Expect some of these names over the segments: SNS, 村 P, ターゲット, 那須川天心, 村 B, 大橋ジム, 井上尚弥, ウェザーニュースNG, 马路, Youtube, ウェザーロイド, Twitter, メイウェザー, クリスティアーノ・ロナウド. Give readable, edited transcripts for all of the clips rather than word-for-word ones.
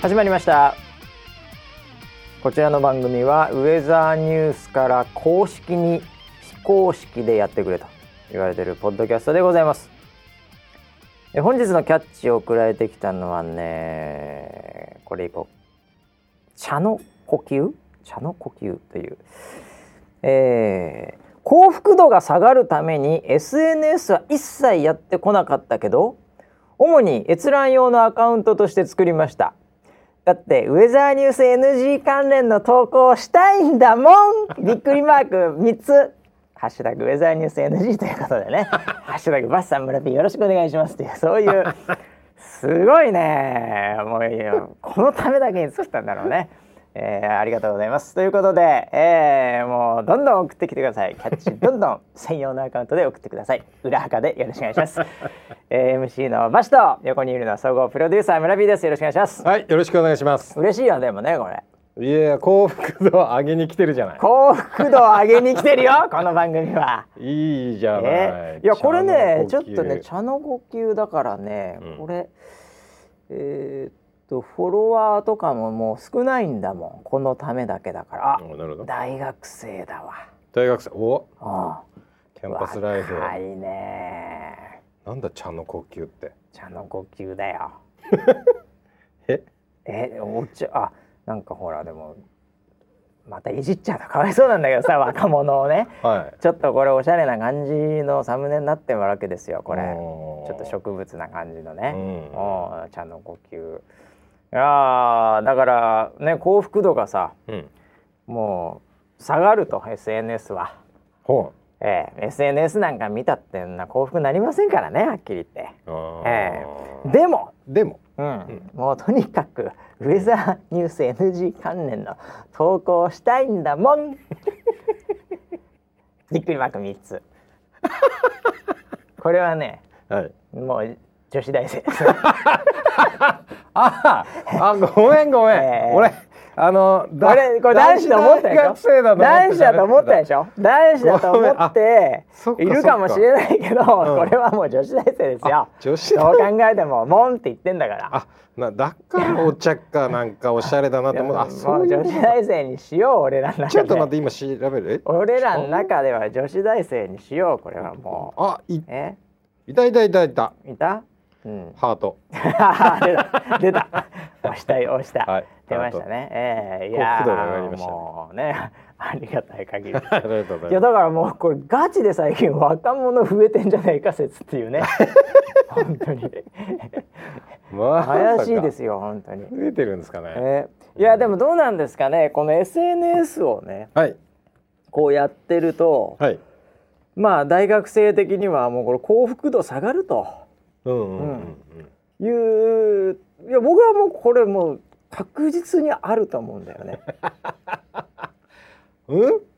始まりました。こちらの番組はウェザーニュースから公式に非公式でやってくれと言われているポッドキャストでございます。本日のキャッチを送られてきたのはね、これいこう、茶の呼吸という、幸福度が下がるために SNS は一切やってこなかったけど、主に閲覧用のアカウントとして作りました。だってウェザーニュース NG 関連の投稿をしたいんだもん。びっくりマーク3つ、ハッシュタグウェザーニュース NG ということでねハッシュタグバッサン村 P よろしくお願いしますっていう、そういうすごいね、もうこのためだけに作ったんだろうねありがとうございますということで、もうどんどん送ってきてください。キャッチどんどん専用のアカウントで送ってください。裏垢でよろしくお願いしますMC のバシと横にいるのは総合プロデューサー村 B です。よろしくお願いします。はい、よろしくお願いします。嬉しいよでもね、これいや幸福度を上げに来てるじゃない。幸福度を上げに来てるよこの番組は。いいじゃない、いやこれねちょっとね茶の呼吸だからね、これフォロワーとかももう少ないんだもん、このためだけだから。あ、なるほど、大学生だわ。大学生、おあキャンパスライフ若いね。なんだ茶の呼吸って。茶の呼吸だよお茶、あなんかほらでもまたいじっちゃうとかわいそうなんだけどさ若者をね、はい、ちょっとこれおしゃれな感じのサムネになってもらうわけですよ。これちょっと植物な感じのね、茶の呼吸。いやだからね幸福度がさ、もう下がると SNS は、SNS なんか見たってんな幸福になりませんからね、はっきり言って、でももうとにかくウェザーニュース NG 関連の投稿をしたいんだもんびっくりマーク3つこれはね、もう女子大生ですごめん、俺これ男子と思ったでしょ。男子だと思ったでしょ。男子だと思っているかもしれないけど、これはもう女子大生ですよ。女子大生どう考えてもモンって言ってんだから。あだからお茶かなんかおしゃれだなと思ってもう女子大生にしよう。俺らの中でちょっと待って今調べる。俺らの中では女子大生にしよう。これはもういたハート出た押した、出ましたね。いやーもうねありがたい限りですいやだからもうこれガチで最近若者増えてんじゃないか説っていうね本当に怪しいですよ本当に。増えてるんですかね、いやでもどうなんですかねこの SNS をね、こうやってると、まあ大学生的にはもうこれ幸福度下がるといや僕はもうこれもう確実にあると思うんだよね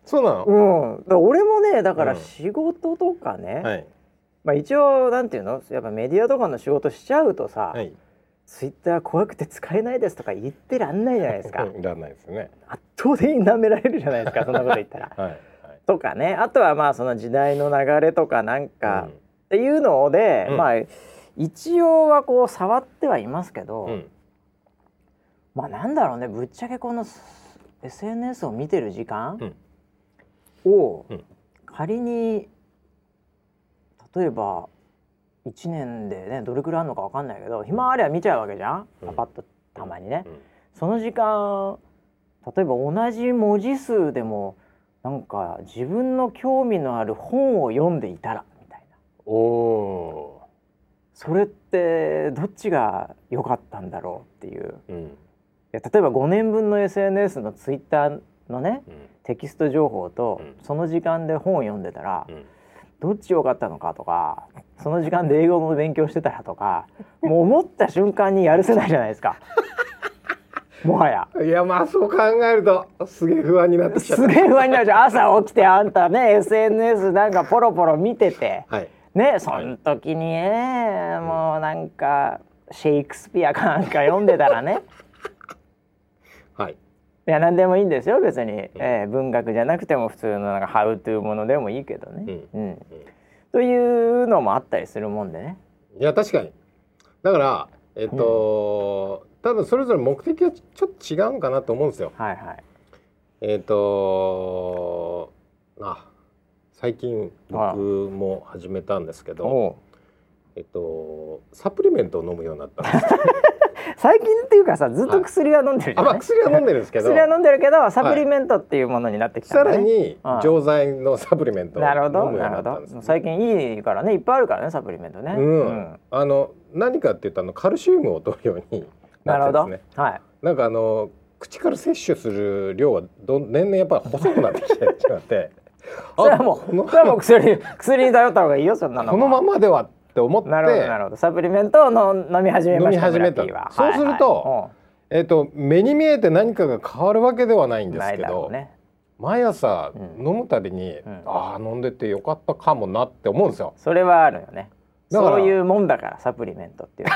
そうなの。だから俺もねだから仕事とかね、まあ一応なんていうのやっぱメディアとかの仕事しちゃうとさ、ツイッター怖くて使えないですとか言ってらんないじゃないですからんないですね。圧倒的に舐められるじゃないですかそんなこと言ったら、とかね。あとはまあその時代の流れとかなんかっていうので、まあ一応はこう触ってはいますけど、まあなんだろうねぶっちゃけこの SNS を見てる時間を仮に例えば1年でねどれくらいあるのか分かんないけど暇ありゃ見ちゃうわけじゃん、パッとたまにね、その時間例えば同じ文字数でもなんか自分の興味のある本を読んでいたらみたいな。それってどっちが良かったんだろうっていう、いや例えば5年分の SNS のツイッターのね、テキスト情報と、その時間で本を読んでたら、どっち良かったのかとかその時間で英語も勉強してたらとかもう思った瞬間にやるせないじゃないですかもはや。いやまあそう考えるとすげえ不安になってきちゃった。すげえ不安になるじゃん。朝起きてあんたね SNS なんかポロポロ見てて、ね、その時にね、もうなんかシェイクスピアかなんか読んでたらねいや何でもいいんですよ別に、文学じゃなくても普通のなんかハウトゥーものでもいいけどね、というのもあったりするもんでね。いや確かにだから多分それぞれ目的はちょっと違うんかなと思うんですよ。はいはい、最近僕も始めたんですけど、サプリメントを飲むようになったんです。最近っていうかさ、ずっと薬は飲んでるじゃない。薬は飲んでるんですけどサプリメントっていうものになってきた、ね、はい、さらに錠剤のサプリメントを飲むようになったんです、ね、最近いいからね、いっぱいあるからね、サプリメントね、うんうん、何かっていうとカルシウムを取るようになってですね。はい、なんか口から摂取する量は年々やっぱり細くなってきてしまってそれはもう薬に頼った方がいいよ、そんなのこのままではって思って、なるほどサプリメントを飲み始めました。そうすると、目に見えて何かが変わるわけではないんですけど、ね、毎朝飲むたびに、飲んでてよかったかもなって思うんですよ。それはあるよね。そういうもんだからサプリメントっていう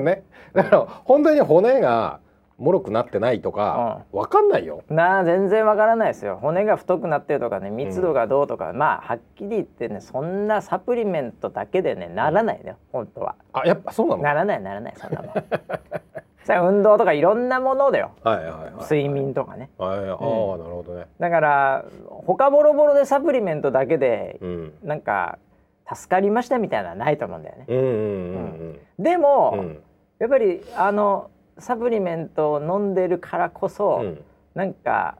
ね。だから本当に骨が脆くなってないとか、わかんないよ。全然わからないですよ。骨が太くなってるとかね、密度がどうとか、はっきり言ってね、そんなサプリメントだけでね、ならないね、本当は。やっぱそうなの？ならないそんなの。それ運動とかいろんなものだよ。はいはいはい、睡眠とかね。なるほどね。だから他ボロボロでサプリメントだけで、なんか助かりましたみたいなのはないと思うんだよね。でも、やっぱりサプリメントを飲んでるからこそ、なんか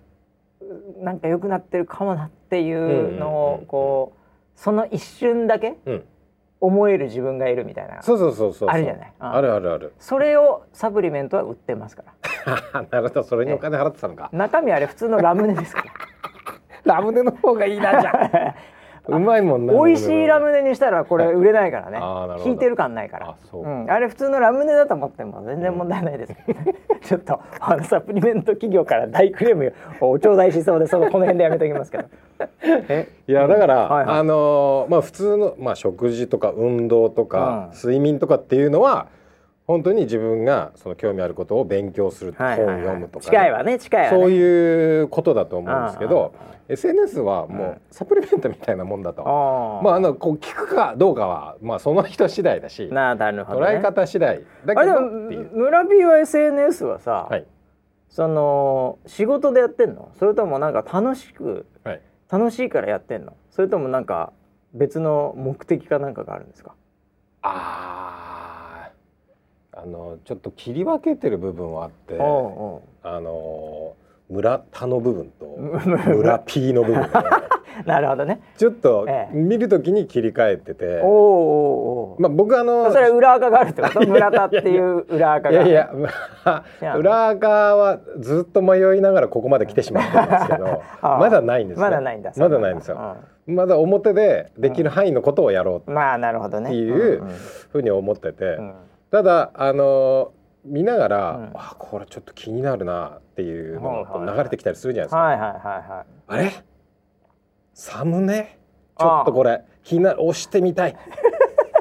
良くなってるかもなっていうのをこうその一瞬だけ思える自分がいるみたいな、そうあるじゃない、ある。それをサプリメントは売ってますから。なるほど、それにお金払ってたのか。中身あれ普通のラムネですから。ラムネの方がいいなじゃん。うまいもんね。美味しいラムネにしたらこれ売れないからね。引いてる感ないから。あれ普通のラムネだと思っても全然問題ないです。ちょっとサプリメント企業から大クレームを頂戴しそうで、この辺でやめておきますけど。いやだから普通の食事とか運動とか睡眠とかっていうのは本当に自分がその興味あることを勉強する、本を読むとか、近いわねそういうことだと思うんですけど、SNS はもうサプリメントみたいなもんだと、こう聞くかどうかはその人次第だし、捉え方次第だけどっていう。村 B は SNS はさ、その仕事でやってんの？それともなんか楽しいからやってんの？それともなんか別の目的かなんかがあるんですか？ちょっと切り分けてる部分はあって、村田の部分と村 P の部分、ね、なるほどね。ちょっと見るときに切り替えてて、僕それ裏垢があるってこと？村田っていう裏垢がある。いや裏垢はずっと迷いながらここまで来てしまったんですけどまだないんですね。まだないんですよ。まだ表でできる範囲のことをやろうっていうふうに思ってて、ただ見ながら、これちょっと気になるなっていうのが流れてきたりするじゃないですか。あれサムネちょっとこれ気になる、押してみたい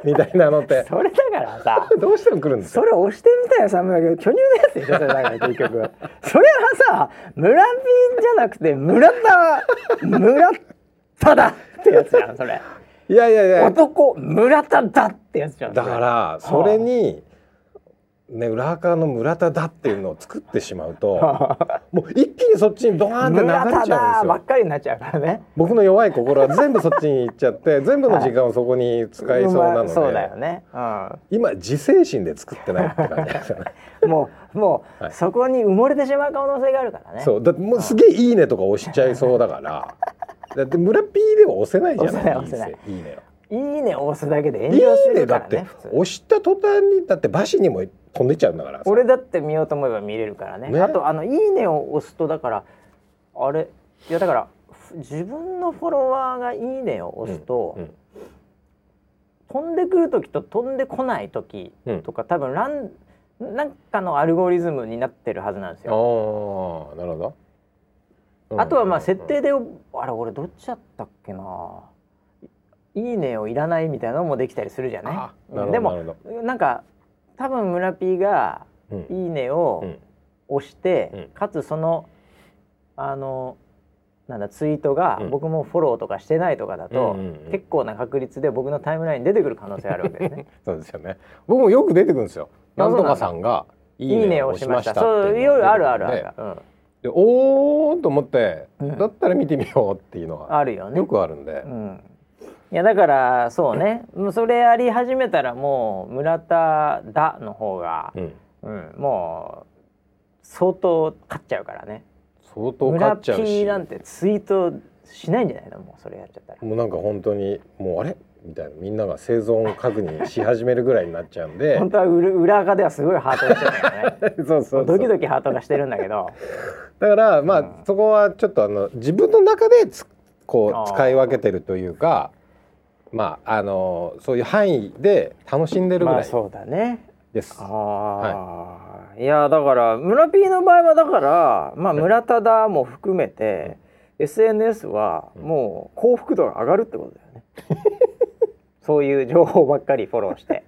みたいなのってそれだからさどうしても来るんですよ。それ押してみたいサムネだけど巨乳のやつでしょ、それだから結局それはさ村 P じゃなくて村田だってやつじゃん、それ。いや男村田だってやつじゃん。だからそれにね、裏垢の村田だっていうのを作ってしまうともう一気にそっちにドーンって流れちゃうんですよ。村田だばっかりになっちゃうからね。僕の弱い心は全部そっちに行っちゃって全部の時間をそこに使いそうなので、そうだよね、今自制心で作ってないって感じですよね。もうそこに埋もれてしまう可能性があるからね。そうだってもうすげえいいねとか押しちゃいそうだからだって村 P では押せないじゃないですか。いいねを押すだけで炎上するからね。いいねだって押した途端にだってバシにも飛んでっちゃうんだから。俺だって見ようと思えば見れるからね。あといいねを押すとだからあれ、いやだから自分のフォロワーがいいねを押すと、飛んでくる時と飛んでこない時とか、多分なんかのアルゴリズムになってるはずなんですよ。なるほど。あとは設定で、あれ俺どっちだったっけな、いいねをいらないみたいなのもできたりするじゃない。でもなんか多分村 P がいいねを押して、かつそのツイートが僕もフォローとかしてないとかだと、結構な確率で僕のタイムラインに出てくる可能性あるわけですね。そうですよね。僕もよく出てくるんですよ。なんとかさんがいいねを押しました。そういろいろあるあるある。でおーと思って、だったら見てみようっていうのはあるよね。よくあるんで。うん、いやだからそうね。それやり始めたらもう村田だの方が、うんうん、もう相当勝っちゃうからね。相当勝っちゃうし。村 P なんてツイートしないんじゃないのもうそれやっちゃったら。もうなんか本当にもうあれみたいなみんなが生存確認し始めるぐらいになっちゃうんで。本当は裏垢ではすごいハートがしてるからね。そうそうそう。ドキドキハートがしてるんだけど。だからまあ、うん、そこはちょっと自分の中でこう使い分けてるというか、まあそういう範囲で楽しんでるぐらいです。まあそうだね。です。あはい、いやだから村 P の場合はだから、まあ、村田だも含めて、うん、SNS はもう幸福度が上がるってことだよね。そういう情報ばっかりフォローして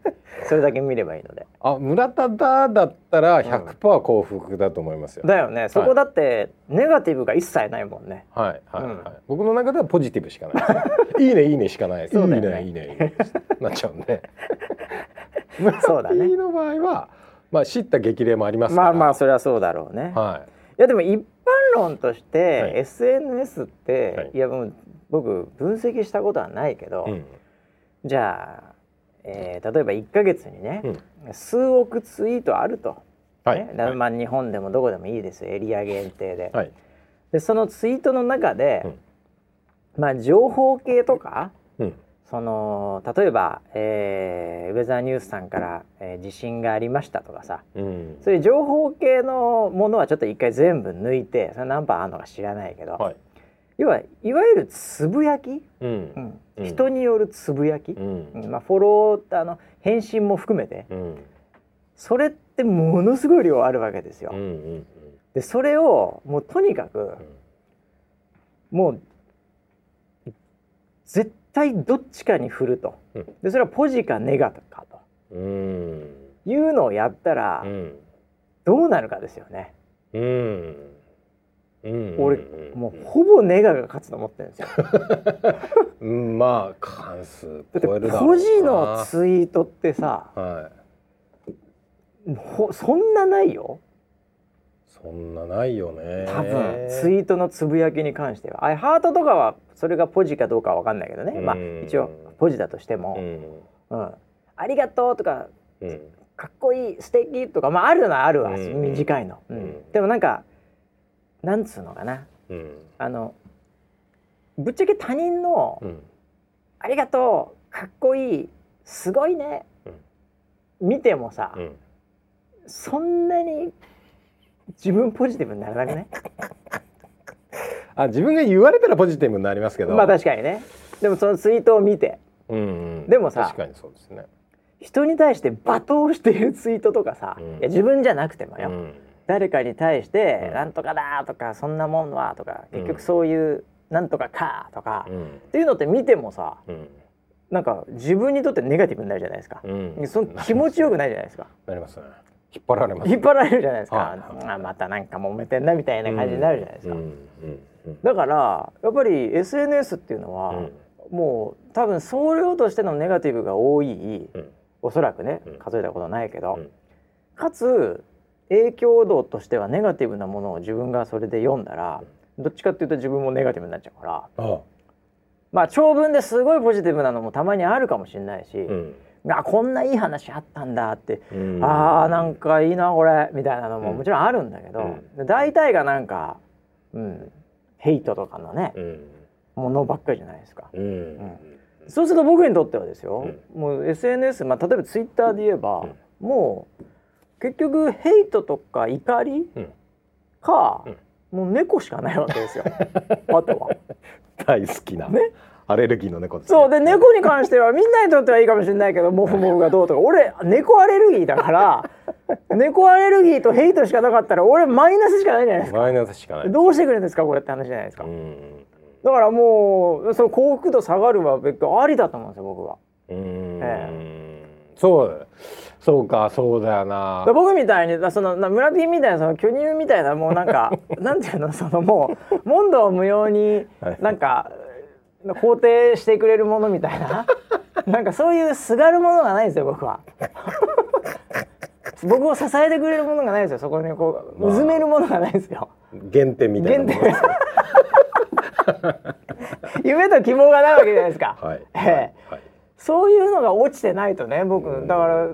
それだけ見ればいいので。あ、村田だだったら 100% 幸福だと思いますよ、うん、だよね、はい、そこだってネガティブが一切ないもんね。はいはい、はいうん、僕の中ではポジティブしかない。いいねいいねしかない。そうだよね、いいねいいねいいねなっちゃうんで。村 P の場合はまあ知った激励もありますから。まあまあそれはそうだろうね。はい。いやでも一般論として、はい、SNS って、はい、いやもう僕分析したことはないけど。うんじゃあ、例えば1ヶ月にね、うん、数億ツイートあると、はいねはいまあ、日本でもどこでもいいですよエリア限定で、はい、でそのツイートの中で、うんまあ、情報系とか、うん、その例えば、ウェザーニュースさんから、地震がありましたとかさ、うん、そういう情報系のものはちょっと一回全部抜いてそれ何パーあるのか知らないけど、はいいわゆるつぶやき、うんうん、人によるつぶやき、うんまあ、フォロー返信も含めて、うん、それってものすごい量あるわけですよ、うんうん、でそれをもうとにかく、うん、もう絶対どっちかに振ると、うん、でそれはポジかネガかと、うん、いうのをやったら、うん、どうなるかですよね、うんうんうんうん、俺もうほぼネガが勝つと思ってるんですよ、うん、まあ関数超えるだろうな。だって個人のツイートってさ、はい、そんなないよ。そんなないよね多分ツイートのつぶやきに関しては。あハートとかはそれがポジかどうかは分かんないけどね、うんまあ、一応ポジだとしても、うんうん、ありがとうとか、うん、かっこいい素敵とか、まあ、あるのはあるわ、うん、短いの、うんうん、でもなんかなんつうのかな、うん、ぶっちゃけ他人の、うん、ありがとうかっこいいすごいね、うん、見てもさ、うん、そんなに自分ポジティブにならなくないあ自分が言われたらポジティブになりますけどまあ確かにね。でもそのツイートを見て、うんうん、でもさ確かにそうですね。人に対して罵倒しているツイートとかさ、うん、いや自分じゃなくてもよ、うん誰かに対してなんとかだとかそんなもんはとか結局そういうなんとかかとかっていうのって見てもさなんか自分にとってネガティブになるじゃないですか、うん、その気持ちよくないじゃないですか。なりますね。引っ張られます、ね、引っ張られるじゃないですか、はいはい、またなんか揉めてんなみたいな感じになるじゃないですか、うんうんうん、だからやっぱり SNS っていうのは、うん、もう多分総量としてのネガティブが多い、うん、おそらくね数えたことないけど、うん、かつ影響度としてはネガティブなものを自分がそれで読んだらどっちかっていうと自分もネガティブになっちゃうから。ああまあ長文ですごいポジティブなのもたまにあるかもしれないし、うん、あこんないい話あったんだって、うん、あなんかいいなこれみたいなのももちろんあるんだけど、うん、大体がなんか、うん、ヘイトとかのね、うん、ものばっかりじゃないですか、うんうん、そうすると僕にとってはですよ、うん、もう SNS、まあ、例えばツイッターで言えば、うん、もう結局ヘイトとか怒りか、うん、もう猫しかないわけですよあとは大好きな、ね、アレルギーの猫です、ね、そうで猫に関してはみんなにとってはいいかもしれないけどモフモフがどうとか俺猫アレルギーだから猫アレルギーとヘイトしかなかったら俺マイナスしかないじゃないですか。マイナスしかない。どうしてくれるんですかこれって話じゃないですか。うんだからもうその幸福度下がるは別にありだと思うんですよ僕は。そうかそうだよな。僕みたいにその村 P みたいなその巨乳みたいなもうなんかなんていうのそのもう問答無用になんか肯定してくれるものみたいななんかそういうすがるものがないんですよ僕は僕を支えてくれるものがないですよ。そこにこう、うずめるものがないですよ。原点みたいなものですよ。夢と希望がないわけじゃないですか、はいはい、そういうのが落ちてないとね、僕だから、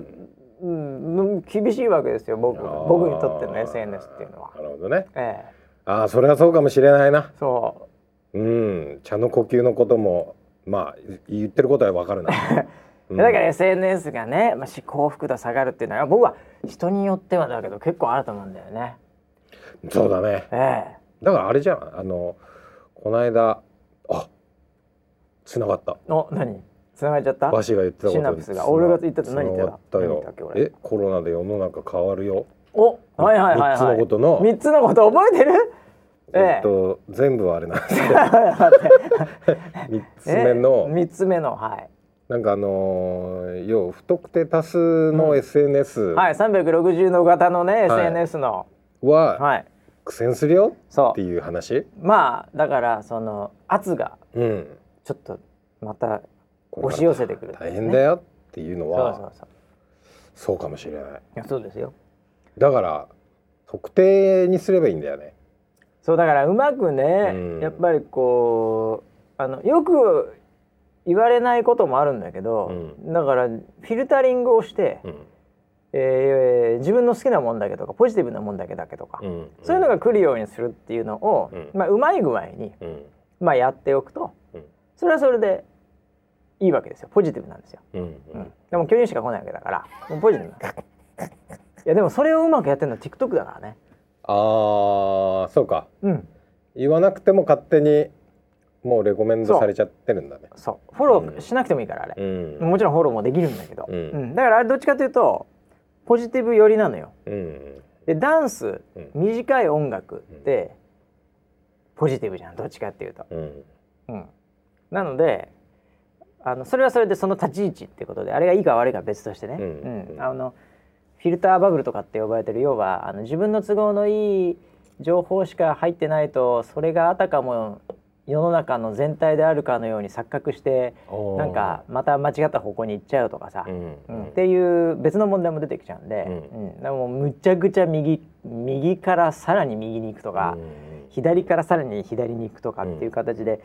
うん、厳しいわけですよ、僕にとっての SNS っていうのは。なるほどね、ああ、それはそうかもしれないな。そう、うん、茶の呼吸のこともまあ言ってることは分かるな。うん、だから SNS がね、まあ、幸福度下がるっていうのは僕は人によってはだけど結構あると思うんだよね。そうだね、だからあれじゃん、この間、あ、繋がった。何繋がっちゃった。わしが言ってたことにシナプスが、俺が言ったと。何言ってたよ。コロナで世の中変わるよ。お、はいはいはい、はい、3つのこと覚えてる。全部はあれなんですけど3つ目の、はい、なんか要不特定多数の SNS、うん、はい、360度型のね、はい、SNS のは、はい、苦戦するよっていう話。まあだからその圧がちょっとまた押し寄せてくる、ね、大変だよっていうのはそうかもしれない。いや、そうですよ。だから特定にすればいいんだよね。そうだからうまくね、やっぱりこうよく言われないこともあるんだけど、だからフィルタリングをして、自分の好きなもんだけとかポジティブなもんだけとか、そういうのが来るようにするっていうのを、うまい具合に、やっておくと、それはそれでいいわけですよ。ポジティブなんですよ、でも巨人しか来ないわけだからもうポジティブなんです。いやでもそれをうまくやってるのは TikTok だからね。ああ、そうか、言わなくても勝手にもうレコメンドされちゃってるんだね。そうフォローしなくてもいいからあれ、もちろんフォローもできるんだけど、だからあれどっちかというとポジティブ寄りなのよ、でダンス、短い音楽って、ポジティブじゃんどっちかっていうと、なのでそれはそれでその立ち位置ってことであれがいいか悪いか別としてね、フィルターバブルとかって呼ばれてる、要は自分の都合のいい情報しか入ってないとそれがあたかも世の中の全体であるかのように錯覚してなんかまた間違った方向に行っちゃうとかさ、っていう別の問題も出てきちゃうんで、でもむちゃくちゃ右からさらに右に行くとか、左からさらに左に行くとかっていう形で、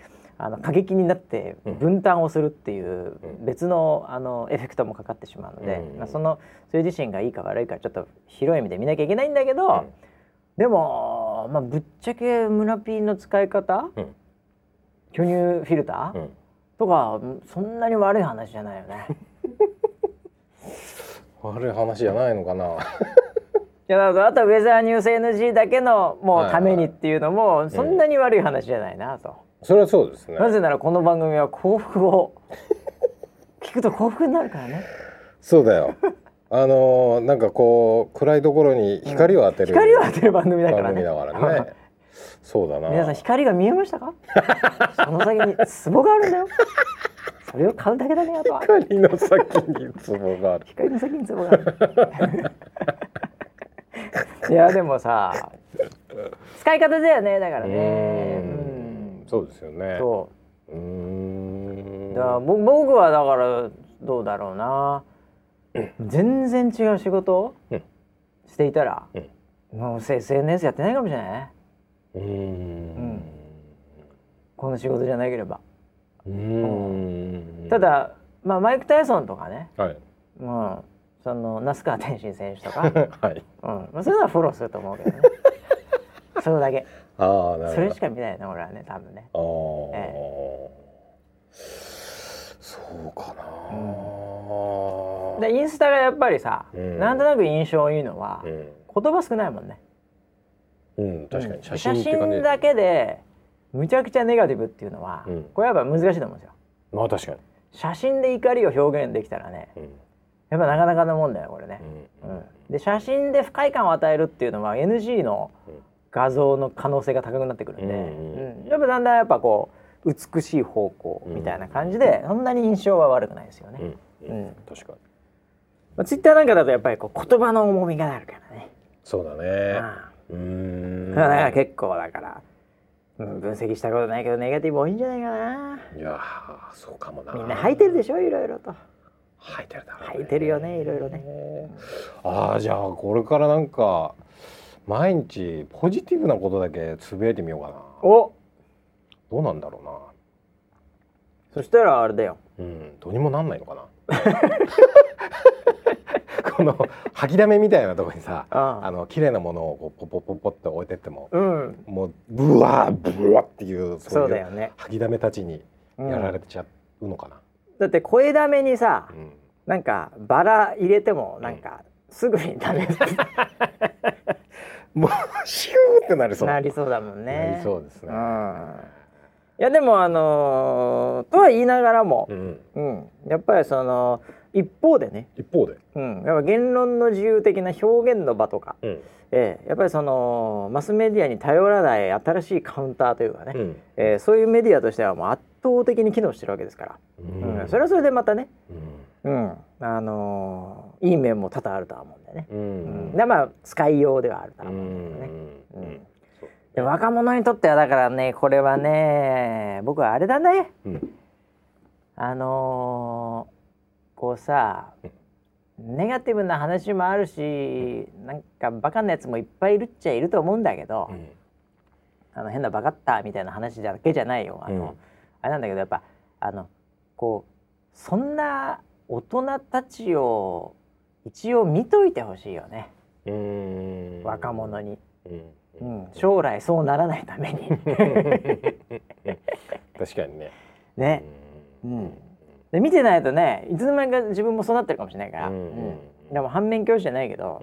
過激になって分担をするっていう別の、エフェクトもかかってしまうので、それ自身がいいか悪いかちょっと広い目で見なきゃいけないんだけど、でも、ぶっちゃけ村 P の使い方、巨乳フィルター、とかそんなに悪い話じゃないよね。悪い話じゃないのかな。いやだからあとウェザーニュース NG だけのもうためにっていうのもそんなに悪い話じゃないなと、それはそうですね。なぜならこの番組は幸福を聞くと幸福になるからね。そうだよ。なんかこう暗いところに光を当てる、光を当てる番組だからね。そうだな。皆さん光が見えましたか？その先に壺があるんだよ。それを買うだけだね。あとは光の先に壺がある。光の先に壺がある。いやでもさ、使い方だよね。だからね。そうですよね。そう。だから僕はだからどうだろうな。全然違う仕事、していたら、もう SNS やってないかもしれない。この仕事じゃなければ、ただ、マイク・タイソンとかね、その那須川天心選手とか、そういうのはフォローすると思うけどね。それだけ。あ、なるほど。それしか見ないな俺はね、多分ね。そうかな、でインスタがやっぱりさ、なんとなく印象いいのは、言葉少ないもんね。確かに写真だけでむちゃくちゃネガティブっていうのは、これやっぱ難しいと思うんですよ。まあ確かに写真で怒りを表現できたらね、やっぱなかなかのもんだよこれね、で写真で不快感を与えるっていうのは NG の画像の可能性が高くなってくるんで、やっぱだんだんやっぱこう美しい方向みたいな感じで、そんなに印象は悪くないですよね。確かに、Twitter なんかだとやっぱりこう言葉の重みがあるからね。そうだね。だから結構だから、分析したことないけどネガティブ多いんじゃないかな。いや、そうかもな。みんな吐いてるでしょいろいろと。生えてるだろうね。生えてるよね、いろいろね。ああ、じゃあこれからなんか毎日ポジティブなことだけつぶやいてみようかな。お、どうなんだろうな。そしたらあれだよ、うん、どうにもなんないのかな。この吐きだめみたいなとこにさ、あの綺麗なものをこうポポポポって置いてっても、うん、もうブワーブワーっていうそういう吐きだめたちにやられちゃうのかな。うん、だって声だめにさ、うん、なんかバラ入れてもなんかすぐにダメ。もうシューってなりそう。なりそうだもんね。なりそうですね。うん、いやでもとは言いながらも、うんうん、やっぱりその。一方で、うん、やっぱ言論の自由的な表現の場とか、うんやっぱりそのマスメディアに頼らない新しいカウンターというかね、うんそういうメディアとしてはもう圧倒的に機能してるわけですから、うんうん、それはそれでまたね、うんうん、いい面も多々あるとは思うんだよね、うんうん、でまあ使いようではあるとは思うんだけどね、うんうんで若者にとってはだからねこれはね僕はあれだね、うん、こうさネガティブな話もあるしなんかバカなやつもいっぱいいるっちゃいると思うんだけど、うん、変なバカったみたいな話だけじゃないようん、あれなんだけどやっぱこうそんな大人たちを一応見といてほしいよね若者に、うん、将来そうならないために確かにね、 ね、うんで見てないとねいつの間にか自分もそうなってるかもしれないから、うんうんうん、でも反面教師じゃないけど、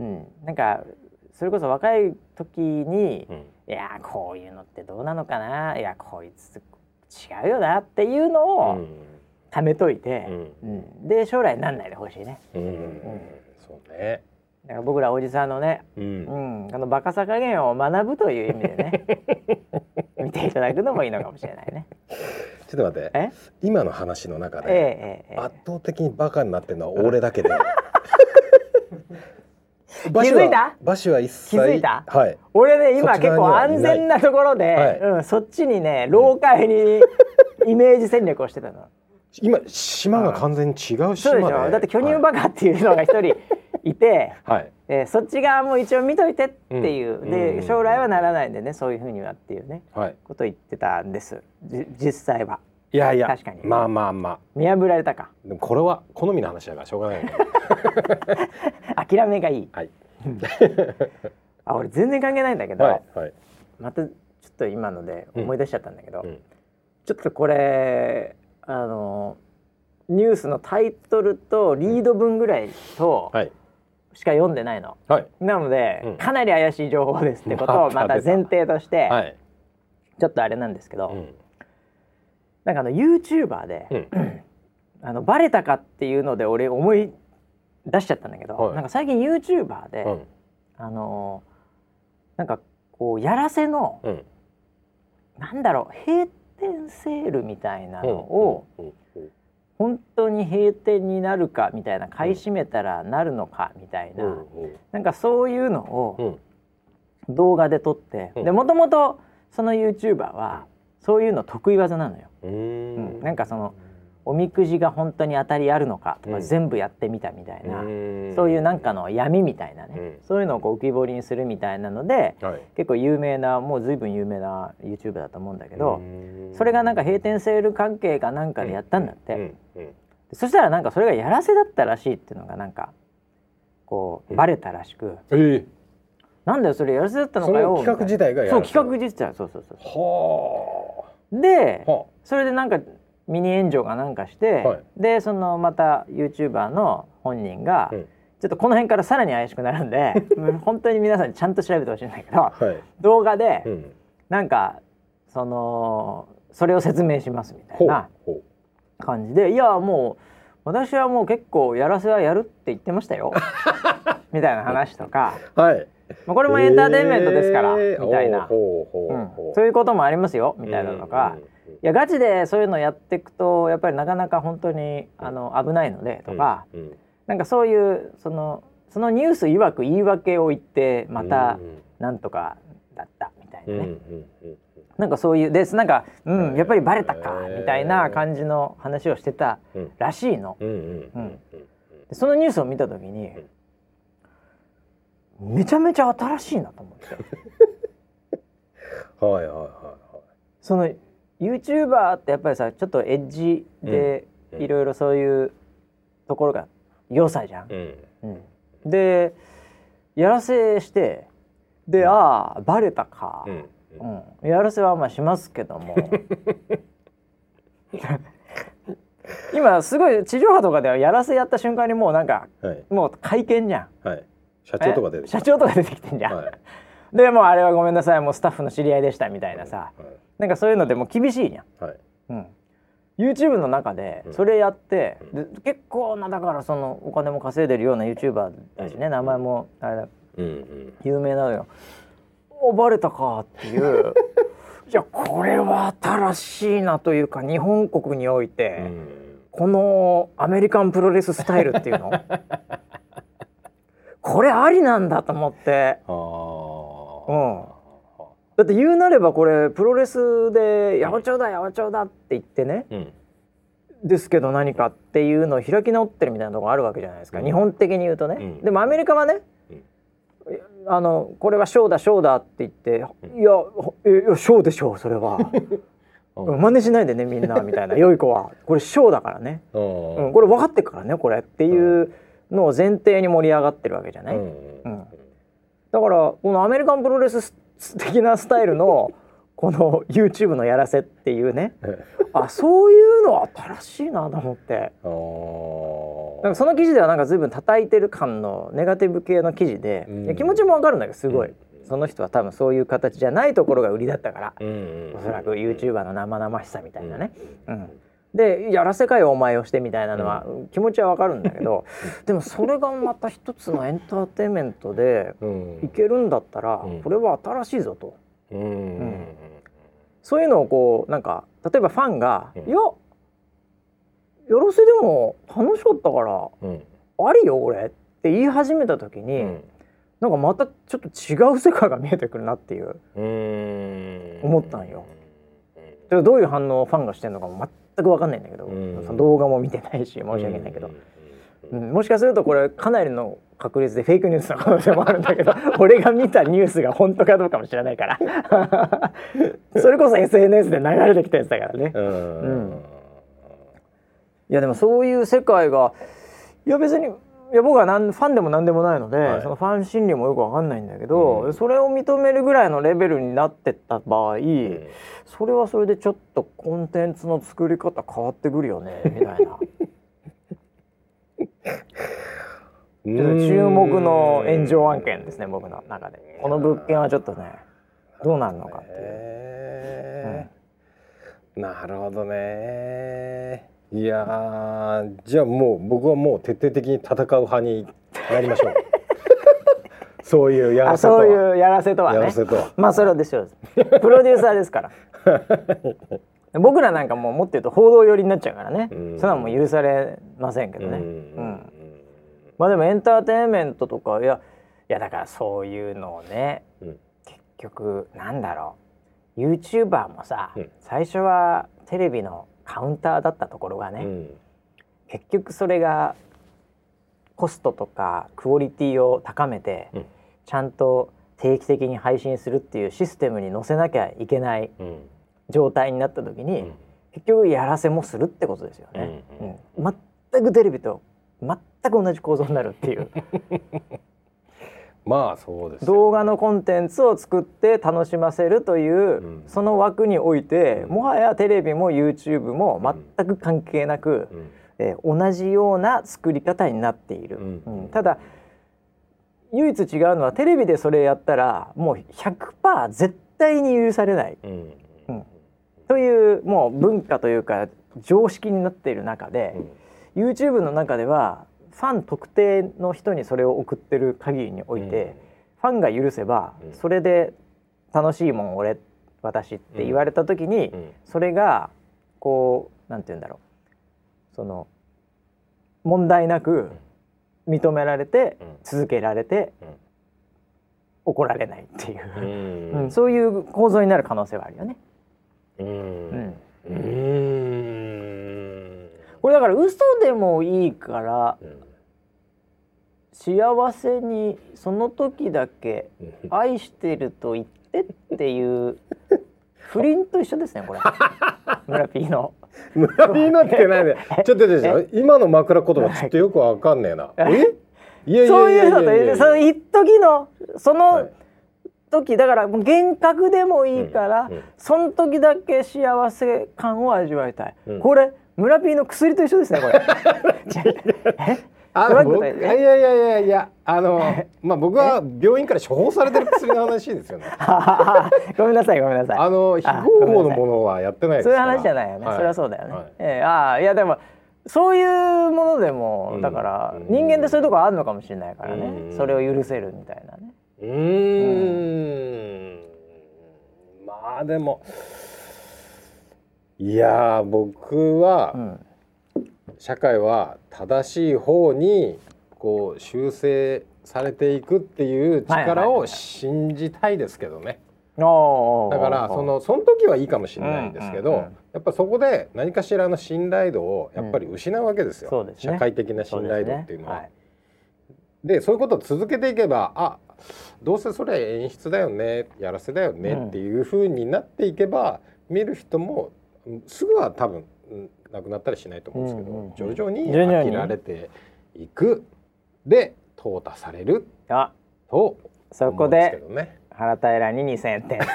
うんうんうん、なんかそれこそ若い時に、うん、いやこういうのってどうなのかないやこいつ違うよなっていうのをためといて、うんうん、で将来なんないでほしいね、うんうんうん、そうねだから僕らおじさんのね、うんうん、バカさ加減を学ぶという意味でね見ていただくのもいいのかもしれないねちょっと待って今の話の中で、圧倒的にバカになってるのは俺だけでバシは一切気づいた、はい、俺ね今結構安全なところで、はいうん、そっちにね老快にイメージ戦略をしてたの今島が完全に違う島で、そうでしょだって巨乳バカっていうのが一人いて、はいそっち側も一応見といてっていう、うん、で将来はならないんでねそういう風にはっていうね、はい、ことを言ってたんです実際は。いやいや確かにまあまあまあ見破られたか。でもこれは好みの話だからしょうがない、ね、諦めがいい、はい、あ俺全然関係ないんだけど、はいはい、またちょっと今ので思い出しちゃったんだけど、うんうん、ちょっとこれニュースのタイトルとリード文ぐらいと、うんはいしか読んでないの、はい、なので、うん、かなり怪しい情報ですってことをまた前提として、はい、ちょっとあれなんですけど、うん、なんかYouTuber で、うん、バレたかっていうので俺思い出しちゃったんだけど、はい、なんか最近 YouTuber で、うん、なんかこうやらせの、うん、なんだろう閉店セールみたいなのを、うんうんうん本当に閉店になるかみたいな買い占めたらなるのかみたいな、うん、なんかそういうのを動画で撮って、うん、でもともとその YouTuber はそういうの得意技なのよ、うん、なんかそのおみくじが本当に当たりあるのかとか全部やってみたみたいな、うん、そういうなんかの闇みたいなね、うん、そういうのをこう浮き彫りにするみたいなので、はい、結構有名なもう随分有名な YouTuber だと思うんだけど、うん、それがなんか閉店セール関係かなんかでやったんだって、うんうんうん、そしたらなんかそれがやらせだったらしいっていうのがなんかこうバレたらしく、うんなんだよそれやらせだったのかよみたいなその企画自体がやらせそう企画自体そうでそれでなんかミニ炎上がなんかして、はい、でそのまた YouTuber の本人が、うん、ちょっとこの辺からさらに怪しくなるんで本当に皆さんちゃんと調べてほしいんだけど、はい、動画で、うん、なんかそれを説明しますみたいな感じでいやもう私はもう結構やらせはやるって言ってましたよみたいな話とか、はいまあ、これもエンターテインメントですから、みたいな、うん、そういうこともありますよみたいなとか、いやガチでそういうのやっていくとやっぱりなかなか本当に危ないのでとか、うんうん、なんかそういうそのニュース曰く言い訳を言ってまたなんとかだったみたいなね、うんうんうんうん、なんかそういうですなんか、うん、やっぱりバレたかみたいな感じの話をしてたらしいの、うんうんうん、そのニュースを見た時に、うん、めちゃめちゃ新しいなと思ってはいはいはいはい、その YouTuber ってやっぱりさちょっとエッジでいろいろそういうところが良さじゃん、うんうん、でやらせしてで、うん、ああバレたか、うんうん、やらせはまあしますけども今すごい地上波とかではやらせやった瞬間にもうなんか、はい、もう会見じゃん、はい、社長とか出てきてんじゃん、はい、でもうあれはごめんなさいもうスタッフの知り合いでしたみたいなさ、はいはい、なんかそういうのでもう厳しいじゃん、はいうん、YouTube の中でそれやって、うん、で結構なだからそのお金も稼いでるような YouTuber だしね、うん、名前もあれだ、うんうん、有名なのよバレたかっていういやこれは新しいなというか日本国において、うん、このアメリカンプロレススタイルっていうのこれありなんだと思ってあ、うん、だって言うなればこれプロレスで八百長だ八百長だって言ってね、うん、ですけど何かっていうのを開き直ってるみたいなところあるわけじゃないですか、うん、日本的に言うとね、うん、でもアメリカはねあのこれはショーだショーだって言って、うん、いやショーでしょうそれは真似しないでねみんなみたいな良い子はこれショーだからね、うん、これ分かってるからねこれっていうのを前提に盛り上がってるわけじゃない、うんうん、だからこのアメリカンプロレス的なスタイルのこの YouTube のやらせっていうねあそういうのは新しいなと思ってなんかその記事ではなんか随分叩いてる感のネガティブ系の記事で、うん、気持ちも分かるんだけどすごい、うん、その人は多分そういう形じゃないところが売りだったから、うん、おそらく YouTuber の生々しさみたいなね、うんうん、でやらせかよお前をしてみたいなのは、うん、気持ちは分かるんだけどでもそれがまた一つのエンターテインメントでいけるんだったら、うん、これは新しいぞと、うんうん、そういうのをこうなんか例えばファンが、うん、いやよろせでも楽しかったから、うん、ありよ俺って言い始めた時に、うん、なんかまたちょっと違う世界が見えてくるなっていう、思ったんよ。どういう反応をファンがしてるのかも全く分かんないんだけど、その動画も見てないし申し訳ないけど、うん、もしかするとこれかなりの確率でフェイクニュースの可能性もあるんだけど俺が見たニュースが本当かどうかも知らないからそれこそ SNS で流れてきたやつだからね。うんいやでもそういう世界がいや別にいや僕はファンでも何でもないので、はい、そのファン心理もよく分かんないんだけど、うん、それを認めるぐらいのレベルになってった場合、うん、それはそれでちょっとコンテンツの作り方変わってくるよねみたいな注目の炎上案件ですね僕の中でこの物件はちょっとねどうなるのかっていう、うん、なるほどねいやーじゃあもう僕はもう徹底的に戦う派になりましょうそういうやらせとはそういうやらせとはねとはまあそれはでしょうプロデューサーですから僕らなんかもうもっと言うと報道寄りになっちゃうからねそんなもう許されませんけどねうんまあでもエンターテインメントとかいやだからそういうのをね、うん、結局なんだろう YouTuber もさ、うん、最初はテレビのカウンターだったところがね、うん、結局それがコストとかクオリティを高めて、うん、ちゃんと定期的に配信するっていうシステムに乗せなきゃいけない状態になった時に、うん、結局やらせもするってことですよね、うんうん、全くテレビと全く同じ構造になるっていうまあそうですよね、動画のコンテンツを作って楽しませるという、うん、その枠において、うん、もはやテレビも YouTube も全く関係なく、うん同じような作り方になっている、うんうん、ただ唯一違うのはテレビでそれやったらもう 100% 絶対に許されない、うんうん、というもう文化というか常識になっている中で、うん、YouTube の中ではファン特定の人にそれを送ってる限りにおいて、うん、ファンが許せば、うん、それで楽しいもん俺私って言われた時に、うん、それがこうなんて言うんだろうその問題なく認められて、うん、続けられて、うん、怒られないっていう、うん、そういう構造になる可能性はあるよね。これだから嘘でもいいから、うん、幸せにその時だけ愛してると言ってっていう不倫と一緒ですねこれ。村 P の村 P のってないね。ちょっとでしょ今の枕言葉ちょっとよくわかんねえな。え？いやいやいやいやいやそういうのとその一時のその、はい時だからもう幻覚でもいいから、うんうん、その時だけ幸せ感を味わいたい、うん、これ村 P の薬と一緒ですねこれいやまあ、僕は病院から処方されてる薬の話ですよねごめんなさいごめんなさい非合法のものはやってないですからそういう話じゃないよね、はい、それはそうだよね、はいいやでもそういうものでもだから、うん、人間でそういうとこあるのかもしれないからね、うん、それを許せるみたいなねまあでもいや僕は、うん、社会は正しい方にこう修正されていくっていう力を信じたいですけどね、はいはいはい、だからその時はいいかもしれないんですけど、うんうんうん、やっぱそこで何かしらの信頼度をやっぱり失うわけですよ、うんそうですね、社会的な信頼度っていうのは。でそういうことを続けていけばどうせそれは演出だよねやらせだよね、うん、っていう風になっていけば見る人もすぐは多分なくなったりしないと思うんですけど、うんうんうん、徐々に飽きられていくで淘汰されると思うんですけどね。原平に2000点分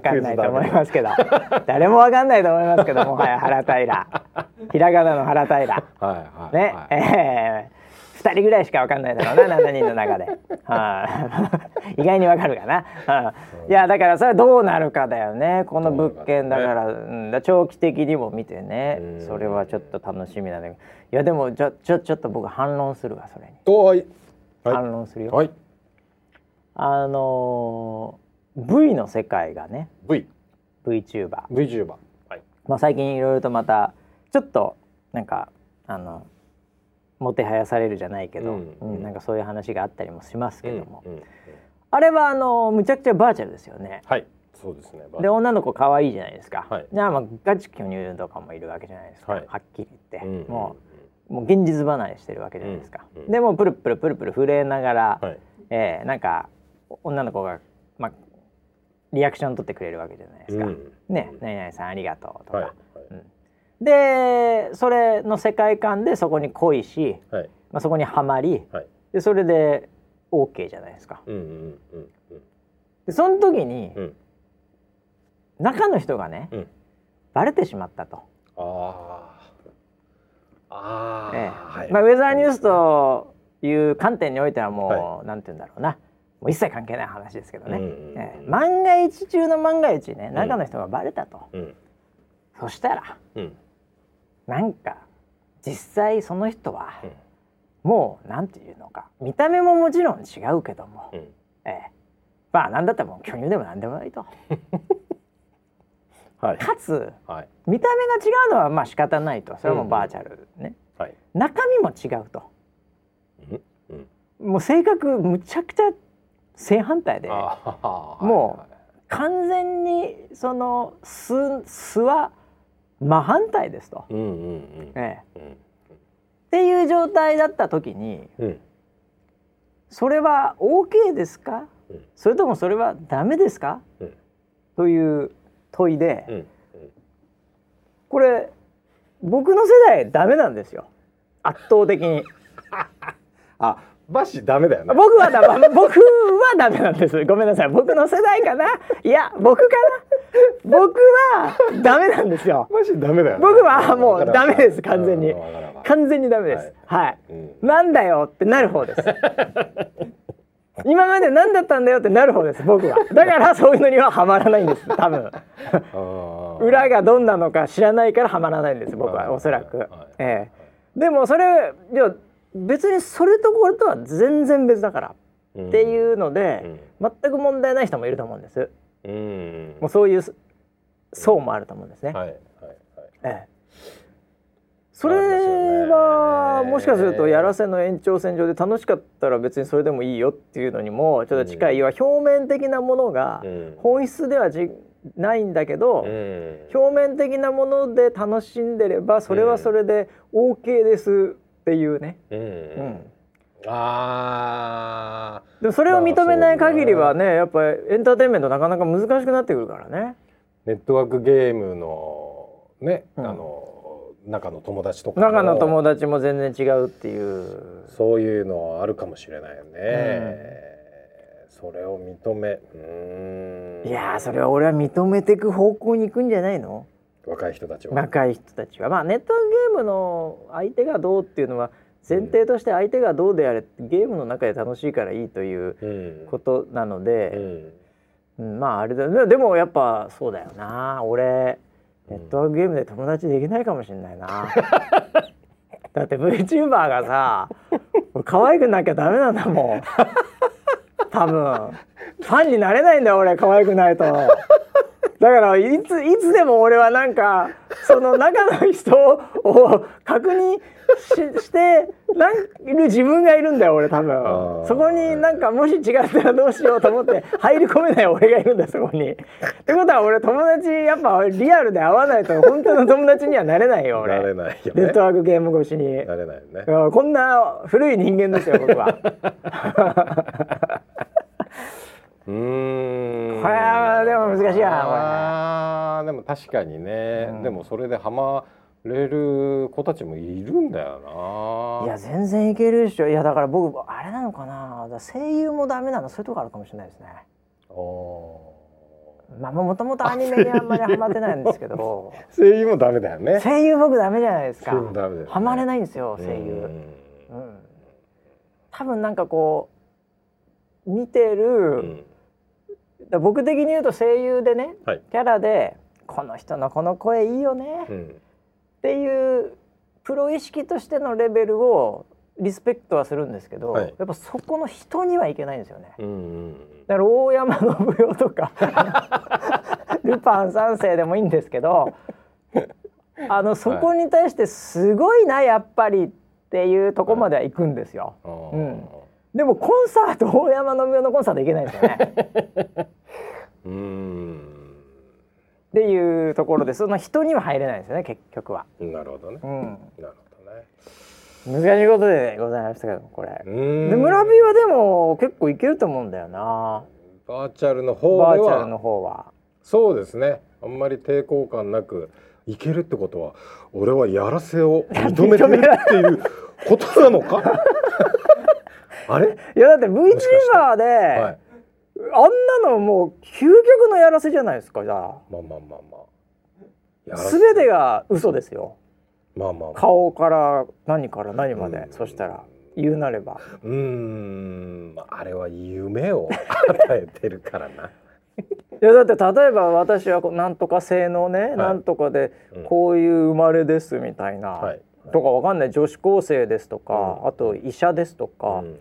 かんないと思いますけど誰も分かんないと思いますけどもはや原平ひらがなの原平はいはい、はい、ね2人ぐらいしか分かんないだろうな7人の中で意外に分かるかな、うん、いやだからそれはどうなるかだよねこの物件だから、うん、長期的にも見てねそれはちょっと楽しみだねいやでもちょっと僕反論するわそれにはい反論するよ、はい、V の世界がね VTuber、はいまあ、最近いろいろとまたちょっとなんかもてはやされるじゃないけど、うんうん、なんかそういう話があったりもしますけども、うんうんうん、あれはむちゃくちゃバーチャルですよね。はい、そうですね。で女の子可愛いじゃないですか。はい、じゃあ、まあ、ガチ巨乳とかもいるわけじゃないですか。はい、はっきり言って、うん、もう現実離れしてるわけじゃないですか。うんうん、でもプルプルプルプル震えながら、はいなんか女の子がまあリアクション取ってくれるわけじゃないですか。うん、ね、何々さんありがとうとか。はいうんでそれの世界観でそこに恋し、はいまあ、そこにはまり、はい、でそれで OK じゃないですか、うんうんうんうん、でその時に、うん、中の人がね、うん、バレてしまったとはいまあ、ウェザーニュースという観点においてはもう、はい、なんて言うんだろうなもう一切関係ない話ですけどね、うんうんうん万が一中の万が一ね中の人がバレたと、うん、そしたら、うんなんか実際その人は、うん、もうなんていうのか見た目ももちろん違うけども、うんまあなんだったらもう巨乳でもなんでもないと、はい、かつ、はい、見た目が違うのはまあ仕方ないとそれもバーチャルね、うんはい、中身も違うと、うんうん、もう性格むちゃくちゃ正反対でもう完全にその素は真反対ですと、うんうんうんっていう状態だった時に、うん、それは OK ですか、うん、それともそれはダメですか、うん、という問いで、うんうん、これ僕の世代ダメなんですよ圧倒的にバシダメだよね僕はダメなんですごめんなさい僕の世代かないや僕かな僕はダメなんですよマジダメだよ、ね、僕はもうダメです完全にダメですはい、うん、なんだよってなる方です今まで何だったんだよってなる方です僕はだからそういうのにはハマらないんです多分裏がどんなのか知らないからハマらないんです僕はおそらく、はいでもそれ別にそれとこれとは全然別だから、うん、っていうので、うん、全く問題ない人もいると思うんです、うん、もうそういう層もあると思うんですね、うんはいはいはいそれはもしかするとやらせの延長線上で楽しかったら別にそれでもいいよっていうのにもちょっと近い、うん、要は表面的なものが本質ではないんだけど、うん、表面的なもので楽しんでればそれはそれで OK ですっていうね、うんうん、あでもそれを認めない限りはね、まあ、やっぱエンターテインメントなかなか難しくなってくるからね。ネットワークゲームのね、うん、中の友達とか中の友達も全然違うっていうそういうのはあるかもしれないよね、うん、それを認めいやそれは俺は認めていく方向に行くんじゃないの。若い人たちはまあネットゲームの相手がどうっていうのは前提として相手がどうであれゲームの中で楽しいからいいということなので、うんうん、まああれだでもやっぱそうだよな俺ネットワークゲームで友達できないかもしれないなだって VTuber がさ俺可愛くなきゃダメなんだもん多分ファンになれないんだよ俺可愛くないとだからいつでも俺はなんかその中の人を確認 してる自分がいるんだよ俺多分そこになんかもし違ったらどうしようと思って入り込めない俺がいるんだそこにってことは俺友達やっぱリアルで会わないと本当の友達にはなれないよ俺なれないよ、ね、ネットワークゲーム越しになれないよね。こんな古い人間ですよ僕はこれはでも難しいな。でも確かにね、うん、でもそれでハマれる子たちもいるんだよな。いや全然いけるでしょ。いやだから僕あれなのかなだ声優もダメなのそういうとこあるかもしれないですね。まあもともとアニメにあんまりハマってないんですけど声優もダメだよね。声優僕ダメじゃないですか。ダメだよね、ハマれないんですよ声優、うん、多分なんかこう見てる、うん僕的に言うと声優でね、はい、キャラでこの人のこの声いいよね、うん、っていうプロ意識としてのレベルをリスペクトはするんですけど、はい、やっぱそこの人にはいけないんですよね、うんうん、だから大山信代とかルパン三世でもいいんですけどそこに対してすごいなやっぱりっていうとこまでは行くんですよ、はいうんでもコンサート大山信代のコンサート行けないですよねっていうところでその人には入れないですよね結局は。なるほどね、うん、なるほどね難しいことでございましたけどこれで村 B はでも結構いけると思うんだよなバーチャルの方では。バーチャルの方はそうですねあんまり抵抗感なくいけるってことは俺はやらせを認めてるっていうことなのかあれいやだって VTuber で、はい、あんなのもう究極のやらせじゃないですか。じゃあまあ全てが嘘ですよ、まあ、顔から何から何までそしたら言うなればあれは夢を与えてるからないやだって例えば私はなんとか性能ね、はい、なんとかでこういう生まれですみたいな、はい、とかわかんない女子高生ですとか、うん、あと医者ですとか、うん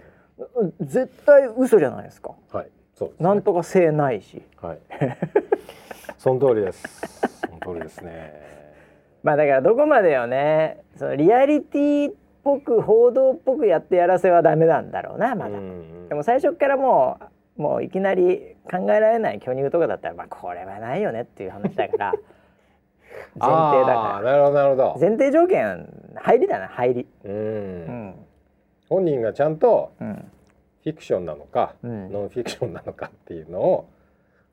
絶対嘘じゃないですか、はいそうですね、なんとか性ないし、はい、その通りですその通りですねまあだからどこまでよねそのリアリティっぽく報道っぽくやってやらせはダメなんだろうなまだ、うんうん、でも最初からもういきなり考えられない巨乳とかだったらまあこれはないよねっていう話だから前提だからなるほど前提条件入りだな入りうん本人がちゃんとフィクションなのか、うん、ノンフィクションなのかっていうのを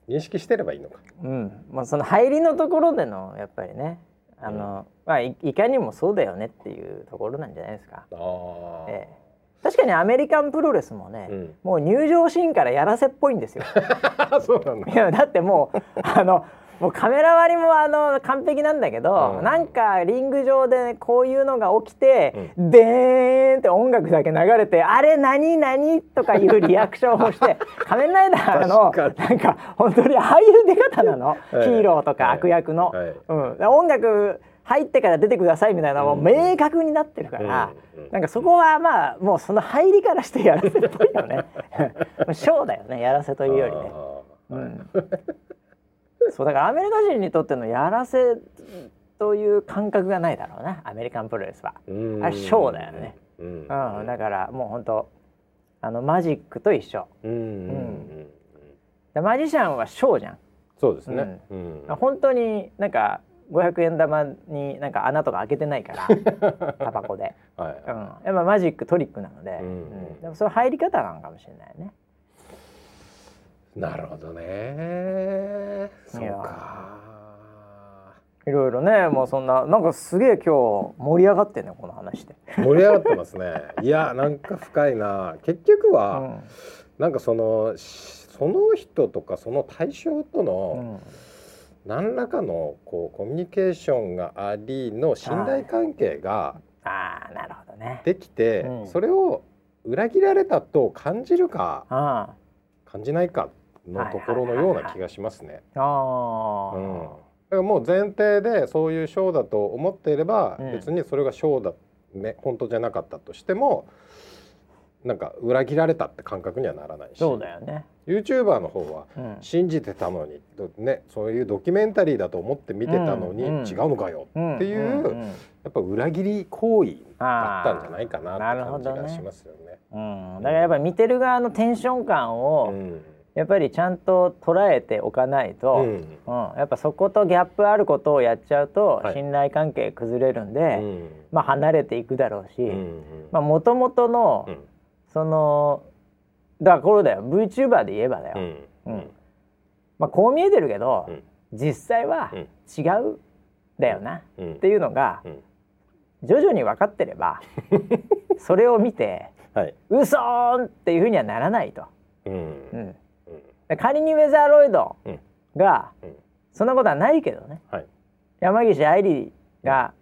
認識してればいいのか、うんまあ、その入りのところでのやっぱりねまあ、いかにもそうだよねっていうところなんじゃないですか。あ、確かにアメリカンプロレスもね、うん、もう入場シーンからやらせっぽいんですよそうなんだ。いやだってもうもうカメラ割りも完璧なんだけど、うん、なんかリング上でこういうのが起きて、うん、でーんって音楽だけ流れてあれ何何とかいうリアクションをして仮面ライダーなんか本当にああいう出方なのヒーローとか悪役の、はいうん、音楽入ってから出てくださいみたいなのも明確になってるから、うん、なんかそこはまあもうその入りからしてやらせっぽいよねショーだよねやらせというよりね、うんそうだからアメリカ人にとってのやらせという感覚がないだろうなアメリカンプロレスは。あれショーだよね、うんうん、だからもう本当マジックと一緒、うんうん、マジシャンはショーじゃんそうですね。本当になんか500円玉になんか穴とか開けてないからタバコで、はい、やっぱマジックトリックなので、でもその入り方なのかもしれないね。なるほどね。そうか。いろいろね、もうそんななんかすげえ今日盛り上がってんねこの話で。盛り上がってますね。いやなんか深いな。結局は、なんかその人とかその対象との何らかのこうコミュニケーションがありの信頼関係ができて、それを裏切られたと感じるか感じないかのところのような気がしますね。だからもう前提でそういうショーだと思っていれば、別にそれがショーだね、本当じゃなかったとしてもなんか裏切られたって感覚にはならないし。そうだよね。YouTuber の方は信じてたのに、ね、そういうドキュメンタリーだと思って見てたのに、違うのかよっていうやっぱ裏切り行為だったんじゃないかなって感じがしますよね。だからやっぱり見てる側のテンション感を、やっぱりちゃんと捉えておかないと、やっぱそことギャップあることをやっちゃうと信頼関係崩れるんで、まあ離れていくだろうし、もともとの、そのだからこれだよ VTuber で言えばだよ、まあこう見えてるけど、実際は違うだよな、っていうのが、徐々に分かってればそれを見て、嘘ーんっていうふうにはならないと。仮にウェザーロイドが、そんなことはないけどね、山岸愛理が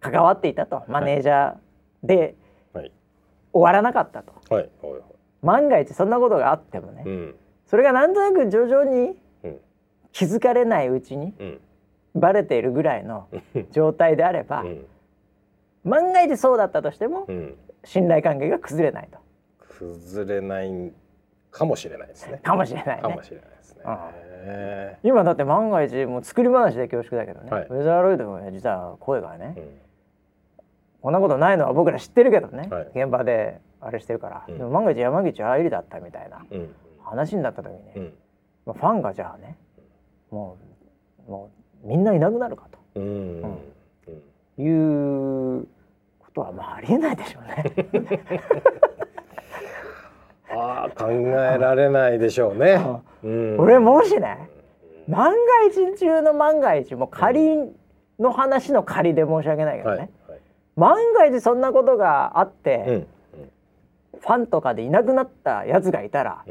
関わっていたと、マネージャーで終わらなかったと、万が一そんなことがあってもね、それがなんとなく徐々に気づかれないうちにバレているぐらいの状態であれば、万が一そうだったとしても、信頼関係が崩れないと。崩れないかもしれないですね。かもしれないね。今だって万が一もう作り話で恐縮だけどね、ウェザーロイドもね、実は声がね、こんなことないのは僕ら知ってるけどね、現場であれしてるから、でも万が一山口愛理だったみたいな話になった時にね、ファンがじゃあね、もうみんないなくなるかということはまあありえないでしょうね。あ、考えられないでしょうね。俺もしね、万が一中の万が一、もう仮の話の仮で申し訳ないけどね、万が一そんなことがあって、ファンとかでいなくなったやつがいたら、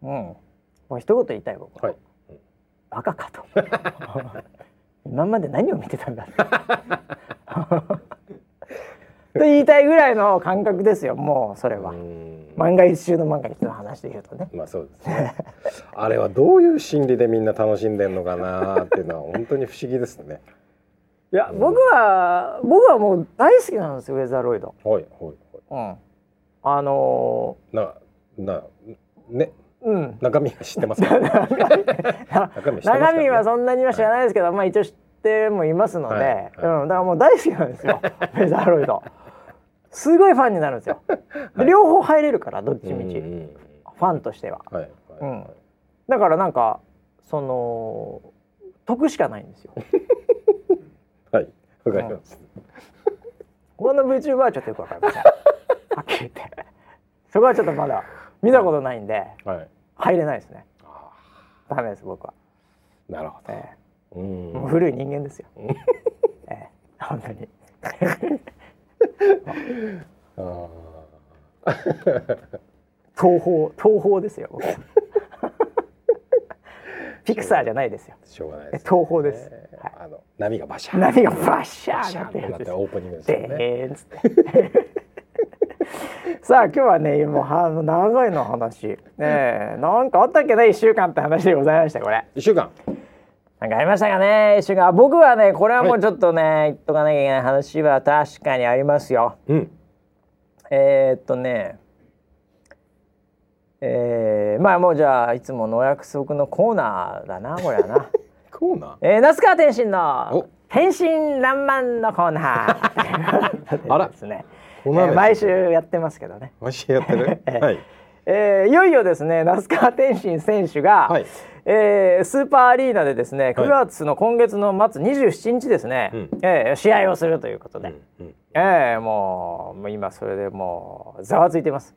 もう一言言いたい僕は、バカかと。今まで何を見てたんだってと言いたいぐらいの感覚ですよ、もうそれは。漫画一周の漫画一の話で言うとね。まあそうですね。あれはどういう心理でみんな楽しんでんのかなっていうのは本当に不思議ですね。いや、僕はもう大好きなんですよ、ウェザーロイド。ね。中身は知ってますか？中身はそんなには知らないですけど、まあ一応知ってもいますので、だからもう大好きなんですよ、ウェザーロイド。すごいファンになるんですよ。両方入れるからどっちみち、ファンとしては。だからなんかその得しかないんですよ。はい、わかります。この VTuber はちょっとよくわかりません。はっきり言って、そこはちょっとまだ見たことないんで入れないですね。ダメです僕は。なるほど。もう古い人間ですよ。本当に。東宝ですよ。ピクサーじゃないですよ。しょうがないです。東宝です。波がバシャー。波がバシャーってなってオープニングですよね。さあ今日はね、もう長いの話ね、なんかあったっけね、1週間って話でございましたこれ。1週間。なんかありましたかね、一週間。僕はね、これはもうちょっとね、言っとかなきゃいけない話は確かにありますよ。まあもうじゃあいつものお約束のコーナーだな、これはな。コーナー？那須川天心の天真爛漫のコーナー。あら。ですね。毎週やってますけどね。毎週やってる。はい。いよいよですね那須川天心選手が、はい、スーパーアリーナでですね9月の今月の末27日ですね、はい、試合をするということで、うんうん、もう今それでもうざわついてます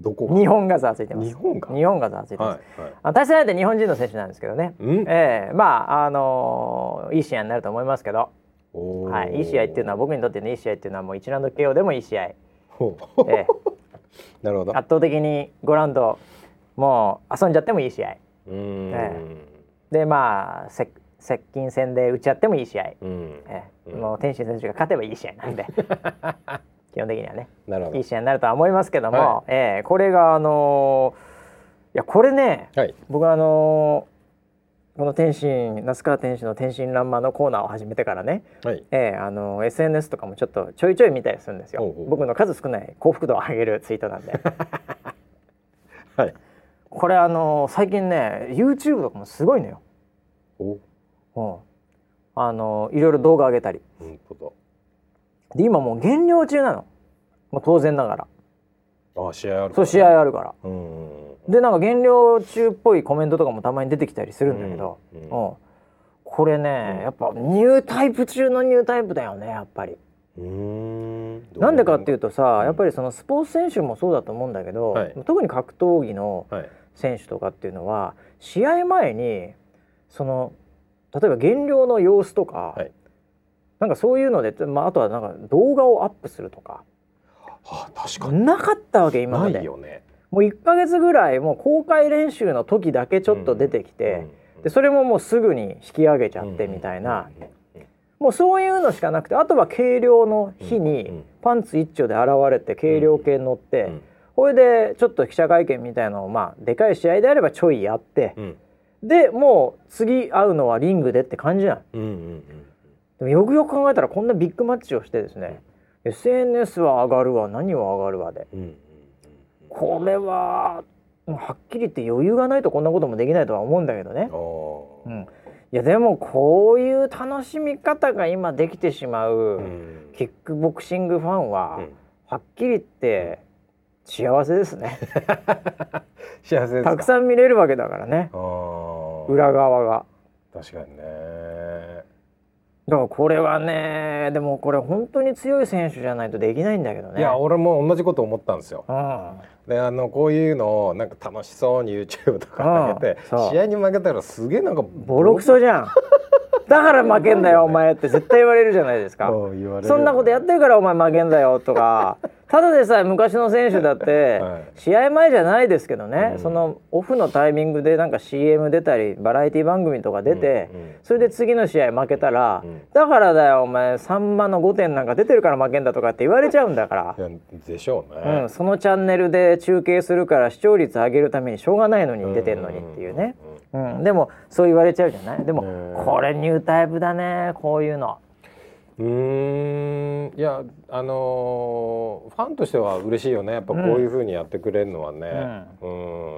どこが日本がざわついてます。日本がざわついてます、はいはい、対戦相手日本人の選手なんですけどね、うん、いい試合になると思いますけど、はい、いい試合っていうのは僕にとってのいい試合っていうのはもう1ラウンド KO でもいい試合、なるほど、圧倒的に5ラウンドもう遊んじゃってもいい試合、でまあ接近戦で打ち合ってもいい試合、もう天心選手が勝てばいい試合なんで基本的にはねいい試合になるとは思いますけども、はい、これがいやこれね、はい、僕はこの天心那須川天心の天真爛漫のコーナーを始めてからね、はい、SNS とかもちょっとちょいちょい見たりするんですよ。おうおう、僕の数少ない幸福度を上げるツイートなんで、はい、これ最近ね YouTube とかもすごいのよ。おう、いろいろ動画上げたり、本当だ。で今もう減量中なの、まあ、当然ながら試合あるから、ね、そう試合あるから、でなんか減量中っぽいコメントとかもたまに出てきたりするんだけど、これね、やっぱニュータイプ中のニュータイプだよね、やっぱり。なんでかっていうとさ、やっぱりそのスポーツ選手もそうだと思うんだけど、はい、特に格闘技の選手とかっていうのは、はい、試合前にその例えば減量の様子とか、はい、なんかそういうので、まあ、あとはなんか動画をアップするとか、はあ、確かになかったわけ今までないよね。もう1ヶ月ぐらいもう公開練習の時だけちょっと出てきて、でそれももうすぐに引き上げちゃってみたいな、もうそういうのしかなくて、あとは計量の日にパンツ一丁で現れて計量計乗って、これでちょっと記者会見みたいなのを、まあでかい試合であればちょいやって、でもう次会うのはリングでって感じなん。でもよくよく考えたらこんなビッグマッチをしてですね、SNS は上がるわ何は上がるわで、これははっきり言って余裕がないとこんなこともできないとは思うんだけどね、いやでもこういう楽しみ方が今できてしまうキックボクシングファンは、はっきり言って幸せですね幸せです。たくさん見れるわけだからね、裏側が。確かにね。だからこれはね、でもこれ本当に強い選手じゃないとできないんだけどね。いや俺も同じこと思ったんですよ、でこういうのをなんか楽しそうに YouTube とか上げて、試合に負けたらすげえなんかボロクソじゃんだから負けんだよお前って絶対言われるじゃないですか言われる。そんなことやってるからお前負けんだよとかただでさえ昔の選手だって試合前じゃないですけどね、そのオフのタイミングでなんか CM 出たりバラエティ番組とか出て、それで次の試合負けたら、だからだよお前サンマの5点なんか出てるから負けんだとかって言われちゃうんだからでしょうね、そのチャンネルで中継するから視聴率上げるためにしょうがないのに出てんのにっていうね、でもそう言われちゃうじゃない。でもこれニュータイプだねこういうの。いやファンとしては嬉しいよね、やっぱこういう風にやってくれるのはね、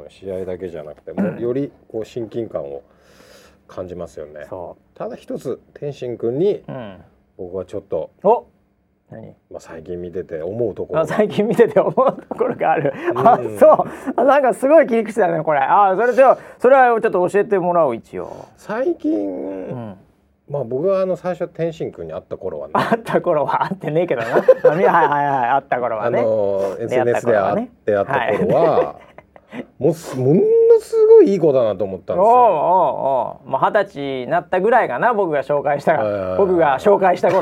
試合だけじゃなくてもよりこう親近感を感じますよね。ただ一つ天心君に僕はちょっと、最近見てて思うところ、最近見てて思うところがあるあ、そう、なんかすごい切り口だねこれ。あ、それはちょっと教えてもらおう一応。最近、まあ僕は最初天心君に会った頃はね、会った頃は会ってねえけどなはいはいはい、会った頃はね、SNS で会った頃はものすごいいい子だなと思ったんですよ。もう20歳になったぐらいかな、僕が紹介した頃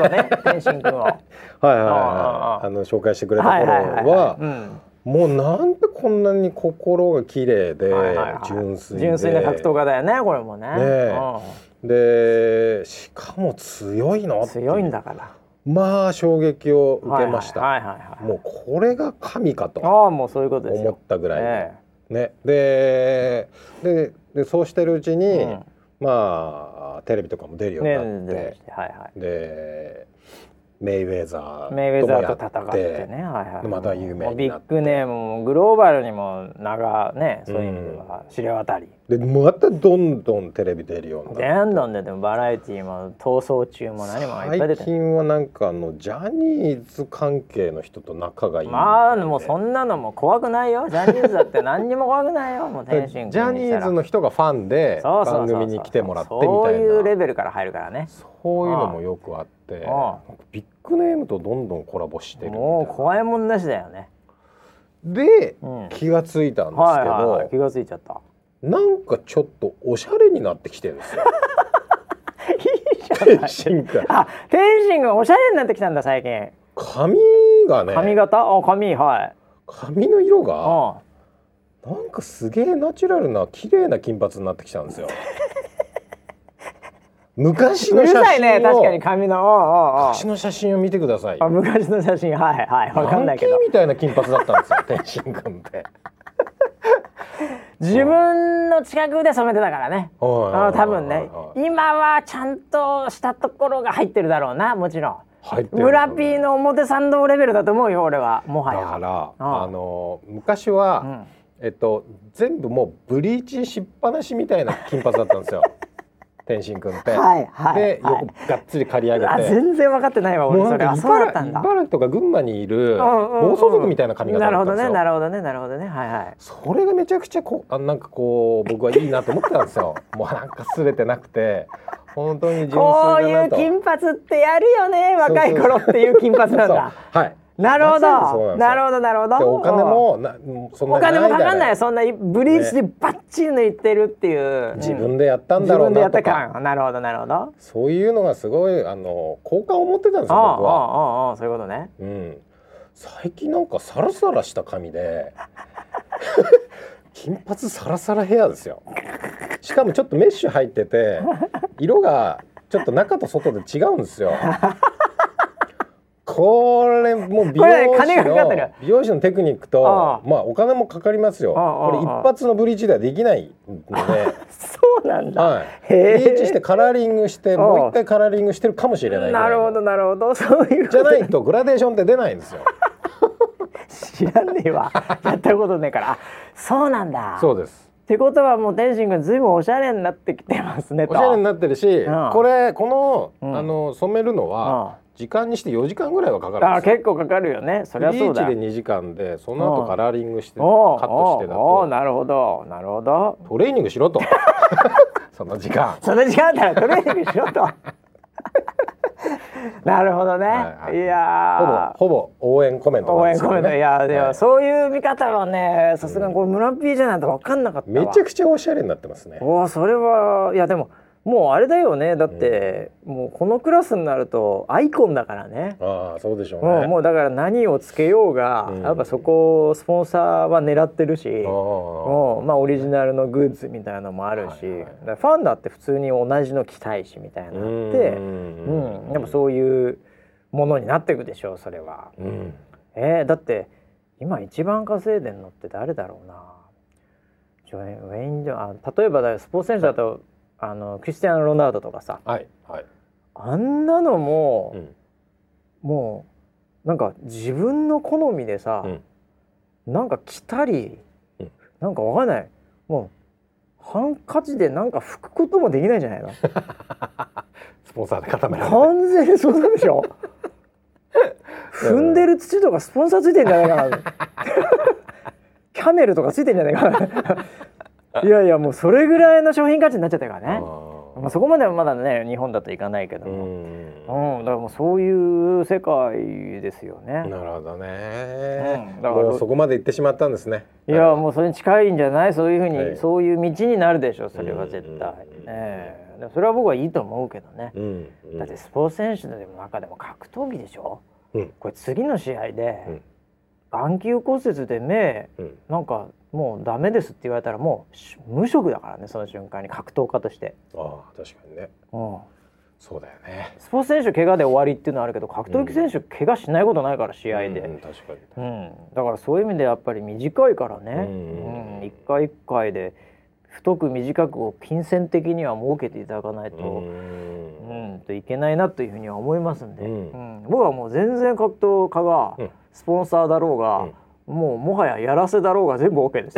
ね天心君を紹介してくれた頃は、もうなんでこんなに心が綺麗で純粋で、純粋な格闘家だよねこれもね。でしかも強いの、強いんだから、まあ衝撃を受けました。もうこれが神かと思ったぐらいね。でそうしてるうちに、まあテレビとかも出るようになって、でメイウェザーと戦ってね、はいはい、また有名になってビッグネームもグローバルにも名がね、そういう意味では知れ渡りで、またどんどんテレビ出るようになって、どんどん出てもバラエティーも闘争中も何もいっぱい出て、最近はなんかジャニーズ関係の人と仲がいい、まあもうそんなのも怖くないよ、ジャニーズだって何にも怖くないよもう天心君にしたらジャニーズの人がファンで番組に来てもらってみたいな、そういうレベルから入るからね、そういうのもよくあって、ああビッグネームとどんどんコラボしてるみたいな、もう怖いもんなしだよね。で、うん、気がついたんですけど、はいはいはい、気がついちゃった、なんかちょっとおしゃれになってきてるんですよいいじゃない天心がおしゃれになってきたんだ最近。髪がね、髪型、あ、髪、はい、髪の色が、ああ、なんかすげえナチュラルな綺麗な金髪になってきたんですよ昔の写真を、うるさいね、確かに髪の、昔の写真を見てください。あ、昔の写真、はいはい、わかんないけどヤンキーみたいな金髪だったんですよ天心君って自分の近くで染めてたからね、多分ね、今はちゃんとしたところが入ってるだろうな、もちろん入ってる、ね、村 P の表参道レベルだと思うよ俺は、もはやだから、昔は、全部もうブリーチしっぱなしみたいな金髪だったんですよ天心君って、はいはい、で、よくがっつり刈り上げて、あ、全然分かってないわ俺それ、あ、そうだったんだ、茨城とか群馬にいる暴走族みたいな髪型だったんですよ、なるほどね、なるほどね、はいはい、それがめちゃくちゃなんかこう僕はいいなと思ってたんですよもうなんか擦れてなくて本当に純粋だなと、こういう金髪ってやるよね若い頃っていう金髪なんだはい、なるほどなるほどなるほど、お金もそんなにないから、お金もかかんない、そんなブリーチでバッチリ抜いてるっていう、自分でやったんだろうなとか、なるほどなるほど、そういうのがすごい好感を持ってたんですよ僕は。ああ、そういうことね、うん、最近なんかサラサラした髪で金髪サラサラヘアですよしかもちょっとメッシュ入ってて色がちょっと中と外で違うんですよこれもう美容師のテクニックと、まあお金もかかりますよ、これ一発のブリーチではできないのでそうなんだ、はい、ブリーチしてカラーリングしてもう一回カラーリングしてるかもしれない、なるほどなるほど、そういうじゃないとグラデーションって出ないんですよ知らねえわやったことねえから、あ、そうなんだ、そうです、ってことはもう天心君ずいぶんおしゃれになってきてますねと、おしゃれになってるし、この、染めるのは、時間にして4時間ぐらいはかかるんですよ。あ、結構かかるよね。そりゃそうだ。リーチで2時間で、その後カラーリングして、カットしてだと。なるほど、なるほど。トレーニングしろと。その時間だったらトレーニングしろと。なるほどね。はいはい、いやほぼ応援コメントなんですけどね。応援コメント、いやでも、はい、そういう見方はね、さすがにこれ村 P じゃないと分かんなかったわ。めちゃくちゃおしゃれになってますね。お、それは、いやでも。もうあれだよね、だって、もうこのクラスになるとアイコンだからね。ああ、そうでしょうね。もうだから何をつけようが、やっぱそこをスポンサーは狙ってるし、まあオリジナルのグッズみたいなのもあるし、はいはい、だファンだって普通に同じの着たいしみたいなのって、やっぱそういうものになっていくでしょう、それは。だって今一番稼いでんのって誰だろうな。例えばスポーツ選手だと、はい、クリスティアーノ・ロナウドとかさ、はいはい、あんなのも、もうなんか自分の好みでさ、なんか着たり、なんかわかんない、もうハンカチでなんか拭くこともできないじゃないのスポンサーで固められて完全にそうなんでしょ踏んでる土とかスポンサーついてんじゃないかなキャメルとかついてんじゃないかないやもうそれぐらいの商品価値になっちゃったからね。まあ、そこまではまだね日本だといかないけども、だからもうそういう世界ですよね。なるほどね、だからもうそこまで行ってしまったんですね。いや、もうそれに近いんじゃない、そういうふうに、はい、そういう道になるでしょそれは絶対、でもそれは僕はいいと思うけどね、だってスポーツ選手の中でも格闘技でしょ、これ次の試合で、眼球骨折で目、なんかもうダメですって言われたらもう無職だからね、その瞬間に格闘家として。ああ、確かにね、そうだよね。スポーツ選手怪我で終わりっていうのはあるけど、格闘技選手怪我しないことないから、試合で、確かに、だからそういう意味でやっぱり短いからね、一回一回で太く短くを金銭的には設けていただかないと、といけないなというふうには思いますんで、僕はもう全然格闘家がスポンサーだろうが、もうもはややらせだろうが全部 OK です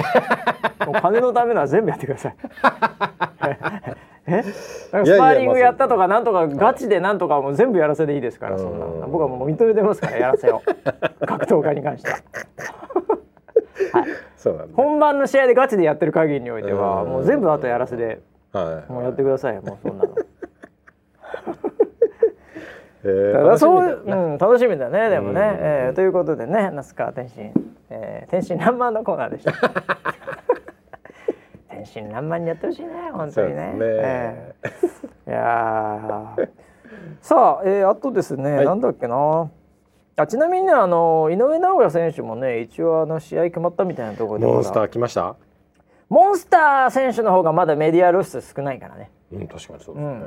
もう金のためなら全部やってくださいスパーリングやったとかなんとかガチでなんとかもう全部やらせでいいですから、そんな僕はもう認めてますから、やらせを格闘家に関してははい、そうなんだ。本番の試合でガチでやってる限りにおいてはもう全部あとやらせで、もうやってください、もうそんなの楽しみだね、でもね、ということでね、那須川天心、天心爛漫のコーナーでした天心爛漫にやってほしいね、本当に ね、いやさあ、あとですね、なんだっけな、ちなみにね、井上尚弥選手もね、一応試合決まったみたいなところで、モンスター来ました。モンスター選手の方がまだメディア露出少ないからね、確かにそうですね、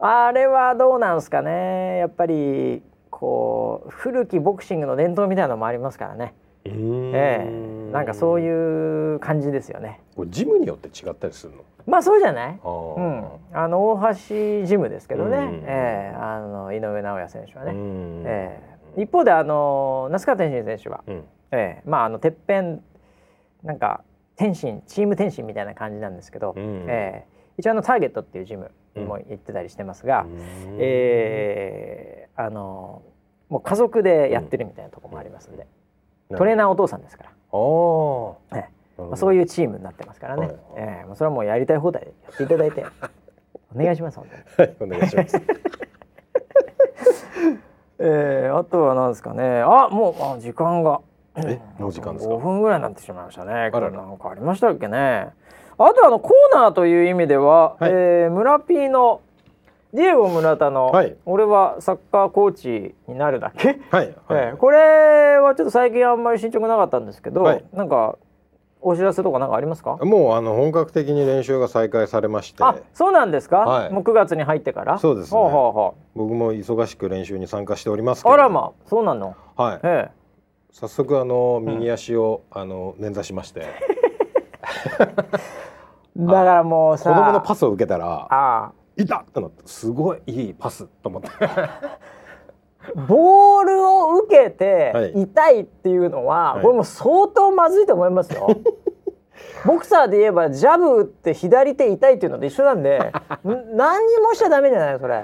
あれはどうなんすかね、やっぱりこう古きボクシングの伝統みたいなのもありますからね、なんかそういう感じですよね。これジムによって違ったりするの？まあそうじゃない、大橋ジムですけどね、井上尚弥選手はね、一方で那須川天心選手は、まあてっぺんなんか天心チーム天心みたいな感じなんですけど、一応ターゲットっていうジムも行ってたりしてますが、もう家族でやってるみたいなところもありますんで、トレーナーお父さんですから、そういうチームになってますからね、それはもうやりたい放題やっていただいてお願いします本当に、お願いしますあとは何ですかね、もう時間が何時間ですか、5分ぐらいになってしまいましたね。これなんかありましたっけね。あとコーナーという意味では、村 P のディエゴ村田の、俺はサッカーコーチになるだけ、これはちょっと最近あんまり進捗なかったんですけど、なんかお知らせとかなんかありますか？もう本格的に練習が再開されまして。あ、そうなんですか、もう9月に入ってから。そうですね、僕も忙しく練習に参加しておりますけど。あらま、そうなの。早速右足を捻挫しましてだからもうさ、子供のパスを受けたらいたってなって、すごいいいパスと思ってボールを受けて痛いっていうのは、これもう相当まずいと思いますよボクサーで言えばジャブ打って左手痛いっていうのと一緒なんで何にもしちゃダメじゃないそれ。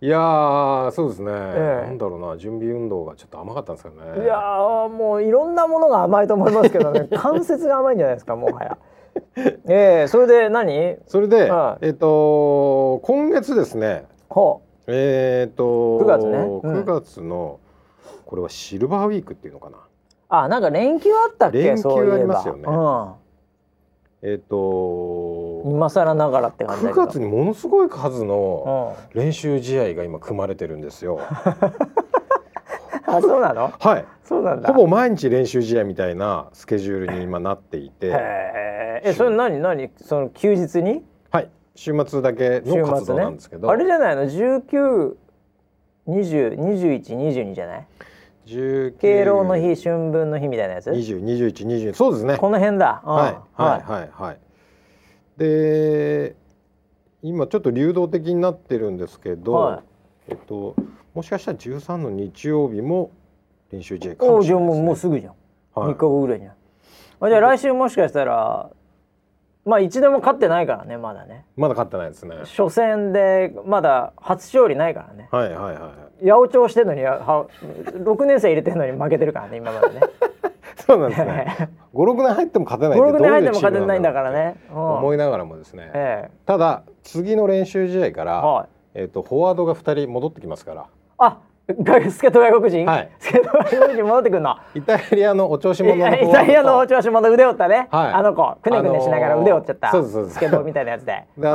いやー、そうですね、なんだろうな、準備運動がちょっと甘かったんですけどね。いやー、もういろんなものが甘いと思いますけどね関節が甘いんじゃないですか、もはやそれで何？それで、今月ですね、9月ね、9月の、これはシルバーウィークっていうのかな。あ、なんか連休あったっけ？連休ありますよね。今更ながらって感じだけど、9月にものすごい数の練習試合が今組まれてるんですよあ、そうなの？はい、そうなんだ。ほぼ毎日練習試合みたいなスケジュールに今なっていてそれ何その休日に？はい、週末だけの活動なんですけど、あれじゃないの、19、20、21、22じゃない？敬老の日、春分の日みたいなやつ。20、21、22、そうですね、この辺だ。で、今ちょっと流動的になってるんですけど、もしかしたら13の日曜日も練習試合かもしれないですね。もうすぐじゃん、3日後ぐらいじゃん。じゃあ来週もしかしたら、まあ一度も勝ってないからね、まだね。まだ勝ってないですね。初戦でまだ初勝利ないからね。八百長してるのに、6年生入れてるのに負けてるからね、今までねそうなんですね5、6年入っても勝てないってどういうチームなんだろうってんだからね、思いながらもですね、ただ次の練習試合から、フォワードが2人戻ってきますから。あ、助っ人外国人、助っ人外国人戻ってくるのイタリアのお調子者のイタリアのお調子者、腕折ったね、あの子くねくねしながら腕折っちゃった、助っ人みたいなやつで、韓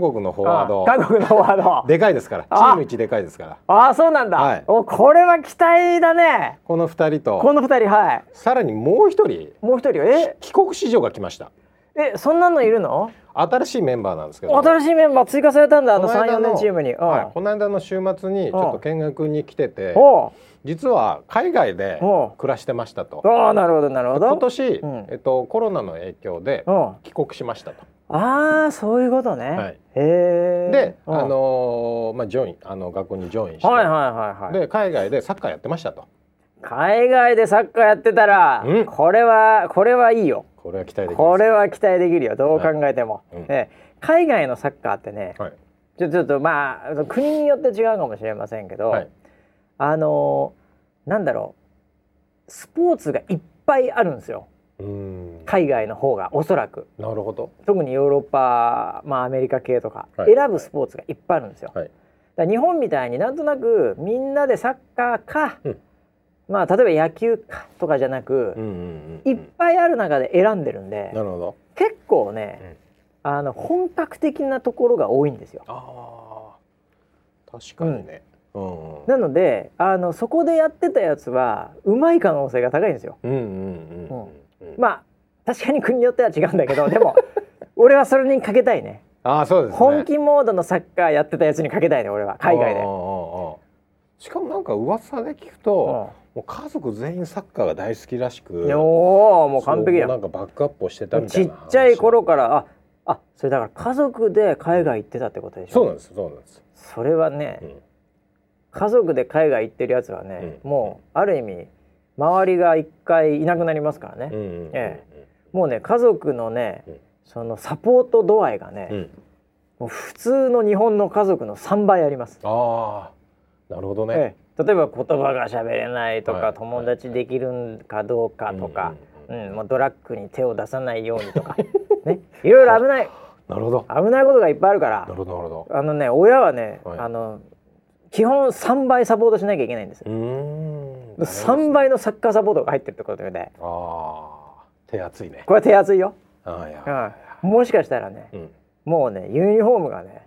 国のフォワード、韓国のフォワードでかいですから、チーム一でかいですから。ああ、そうなんだ。お、これは期待だね、この2人とこの2人。はい、さらにもう1人、もう1人、帰国子女が来ました。そんなのいるの？新しいメンバーなんですけど。新しいメンバー追加されたんだ、3、4年チームに。この間の週末にちょっと見学に来てて、実は海外で暮らしてましたと。ああ、なるほどなるほど。今年コロナの影響で帰国しましたと。ああ、そういうことね。はい、で、まあジョイン、学校にジョインして、はいはいはいはい、で海外でサッカーやってましたと。海外でサッカーやってたら、うん、これはいいよ。これは期待できる。これは期待できるよ。どう考えても。はい、海外のサッカーってね、はい、ちょっとまあ国によって違うかもしれませんけど、はい、なんだろう、スポーツがいっぱいあるんですよ。うん、海外の方がおそらく。なるほど。特にヨーロッパ、まあ、アメリカ系とか、はい、選ぶスポーツがいっぱいあるんですよ、はい、だ日本みたいになんとなくみんなでサッカーか、うん、まあ例えば野球かとかじゃなく、うんうんうん、いっぱいある中で選んでるんで。なるほど。結構ね、うん、本格的なところが多いんですよ。あ確かにね、うんうんうん、なのでそこでやってたやつはうまい可能性が高いんですよ、うんうんうんうん、まあ確かに国によっては違うんだけど、でも俺はそれにかけたいね。ああそうですね。本気モードのサッカーやってたやつにかけたいね、俺は海外で。ああああ、しかもなんか噂で聞くと、うん、もう家族全員サッカーが大好きらしく、もう完璧や。なんかバックアップをしてたみたいな。ちっちゃい頃からあそれだから家族で海外行ってたってことでしょ。そうなんですそうなんです。それはね、うん、家族で海外行ってるやつはね、うん、もうある意味周りが一回いなくなりますからね、うんうんうんうん、もうね家族のね、うん、そのサポート度合いがね、うん、もう普通の日本の家族の3倍あります。ああなるほどね、例えば言葉が喋れないとか、はい、友達できるかどうかとか、はいうんうんうん、もうドラッグに手を出さないようにとかね、いろいろ危ないなるほど、危ないことがいっぱいあるから。なるほどなるほど。ね親はね、はい、基本3倍サポートしなきゃいけないんですよ。3倍のサッカーサポートが入ってるってことで、あ手厚いね。これ手厚いよ。あいや、うん、もしかしたらね、うん、もうねユニフォームがね、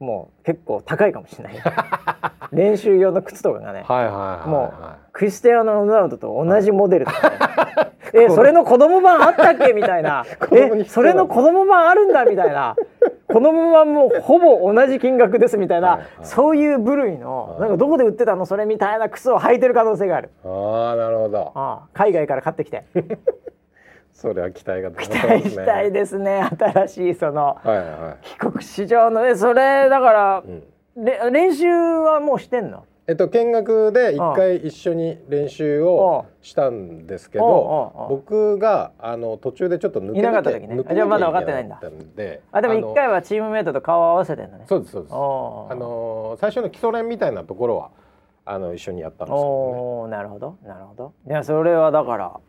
うん、もう結構高いかもしれない練習用の靴とかがねはいはいはい、はい、もうクリスティアーノ・ロナウドと同じモデルとか、ねはい、それの子供版あったっけみたいなそれの子供版あるんだみたいな子供はもうほぼ同じ金額ですみたいなはい、はい、そういう部類のなんかどこで売ってたのそれみたいな靴を履いてる可能性がある。あなるほど。ああ海外から買ってきてそれは期待が高いですね。期待したいですね。新しいその、はいはい、帰国市場のね。それだから、うん、練習はもうしてんの？見学で一回一緒に練習をしたんですけど、ああああああ僕が途中でちょっと抜けなかった時ね。じゃあまだ分かってないんだ。あでも一回はチームメイトと顔を合わせてるんだね。そうですそうです。最初の基礎練みたいなところは一緒にやったんですけどね。おなるほどなるほど。いやそれはだから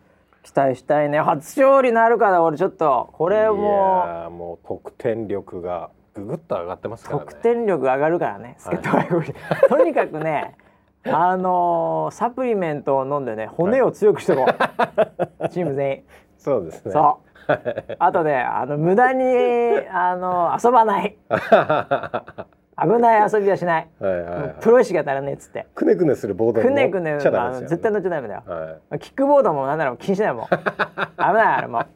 期待したいね。初勝利なるから俺ちょっとこれもいやもう得点力がググッと上がってますからね。得点力上がるからね、はい、とにかくねサプリメントを飲んでね骨を強くしてこう、はい、チーム全員そうですね。そう、はい、あとね無駄に遊ばない危ない遊びはしないはいはい、はい、プロ意識が足らねえっつってくねくねするボードに乗っちゃダメですよ、ね、絶対乗っちゃダメだよ、はい、キックボードも何だろう禁止だよもう危ないあれもう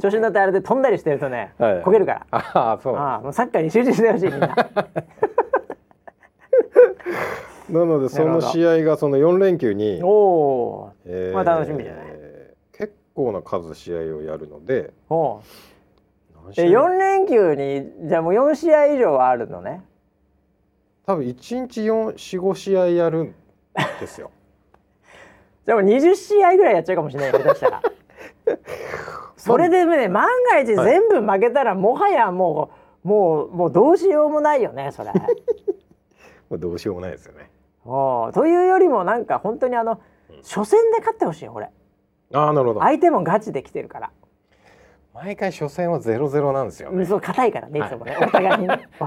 調子に乗ってあれで飛んだりしてるとね、はい、こけるから。あそうあもうサッカーに集中してほしいみんななのでその試合がその4連休にお、まあ、楽しみじゃない、結構な数試合をやるのでお4連休にじゃあもう4試合以上はあるのね。多分1日 4,5 試合やるんですよでも20試合ぐらいやっちゃうかもしれないよ下手したらそれでね万が一全部負けたらもはやもうどうしようもないよねそれもうどうしようもないですよね。おというよりもなんか本当に初戦で勝ってほしい俺。あなるほど。相手もガチで来てるから毎回初戦は 0-0 なんですよね。そう硬いからねいつもね、はい、お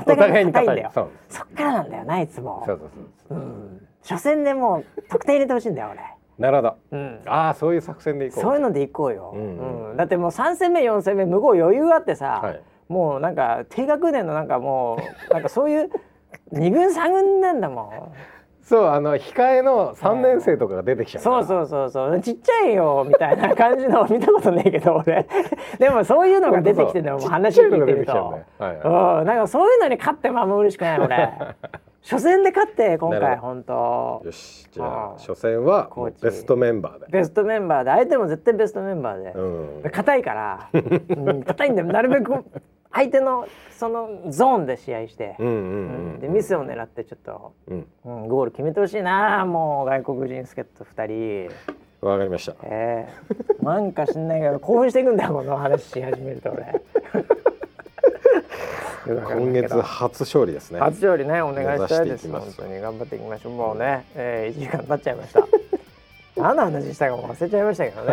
互いに硬いんだよ。 そっからなんだよないつも。そうそうそう、うん、初戦でもう得点入れてほしいんだよ俺。なるほど、うん、ああそういう作戦でいこう。そういうのでいこうよ、うんうん、だってもう3戦目4戦目向こう余裕あってさ、はい、もうなんか低学年のなんかもうなんかそういう2軍3軍なんだもんそう控えの3年生とかが出てきちゃうから、そうちっちゃいよみたいな感じの見たことないけど俺でもそういうのが出てきてんだよもう話聞いてると、はいはい、なんかそういうのに勝ってもあんま嬉しくない俺初戦で勝って今回本当。よし、じゃあ初戦はベストメンバーで。ベストメンバーで、相手も絶対ベストメンバーで。うん、硬いから、うん、硬いんでなるべく相手のそのゾーンで試合して、うんうんうんうん、でミスを狙ってちょっと、うんうん、ゴール決めてほしいな。もう外国人助っ人2人。わかりました。なんか知んないけど興奮していくんだよ、この話し始めると俺。今月初勝利ですね。初勝利ね、お願いしたいです。本当に頑張っていきましょう。もうね、1時間経っちゃいました。何の話したかも忘れちゃいましたけど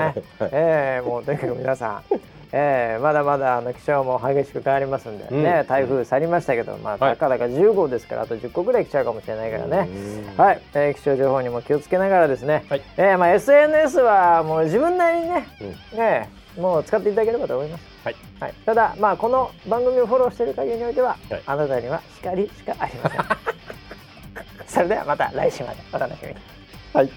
ね。もうとにかく皆さん、まだまだ気象も激しく変わりますんでね、うん、台風去りましたけど、まあ、たかだか10号ですから、あと10個ぐらい来ちゃうかもしれないからね、はい、気象情報にも気をつけながらですね、はい、まあ、SNS はもう自分なりに ね、もう使っていただければと思います、はいはい、ただ、まあ、この番組をフォローしている限りにおいては、はい、あなたには光しかありません。それではまた来週までお楽しみに。はい。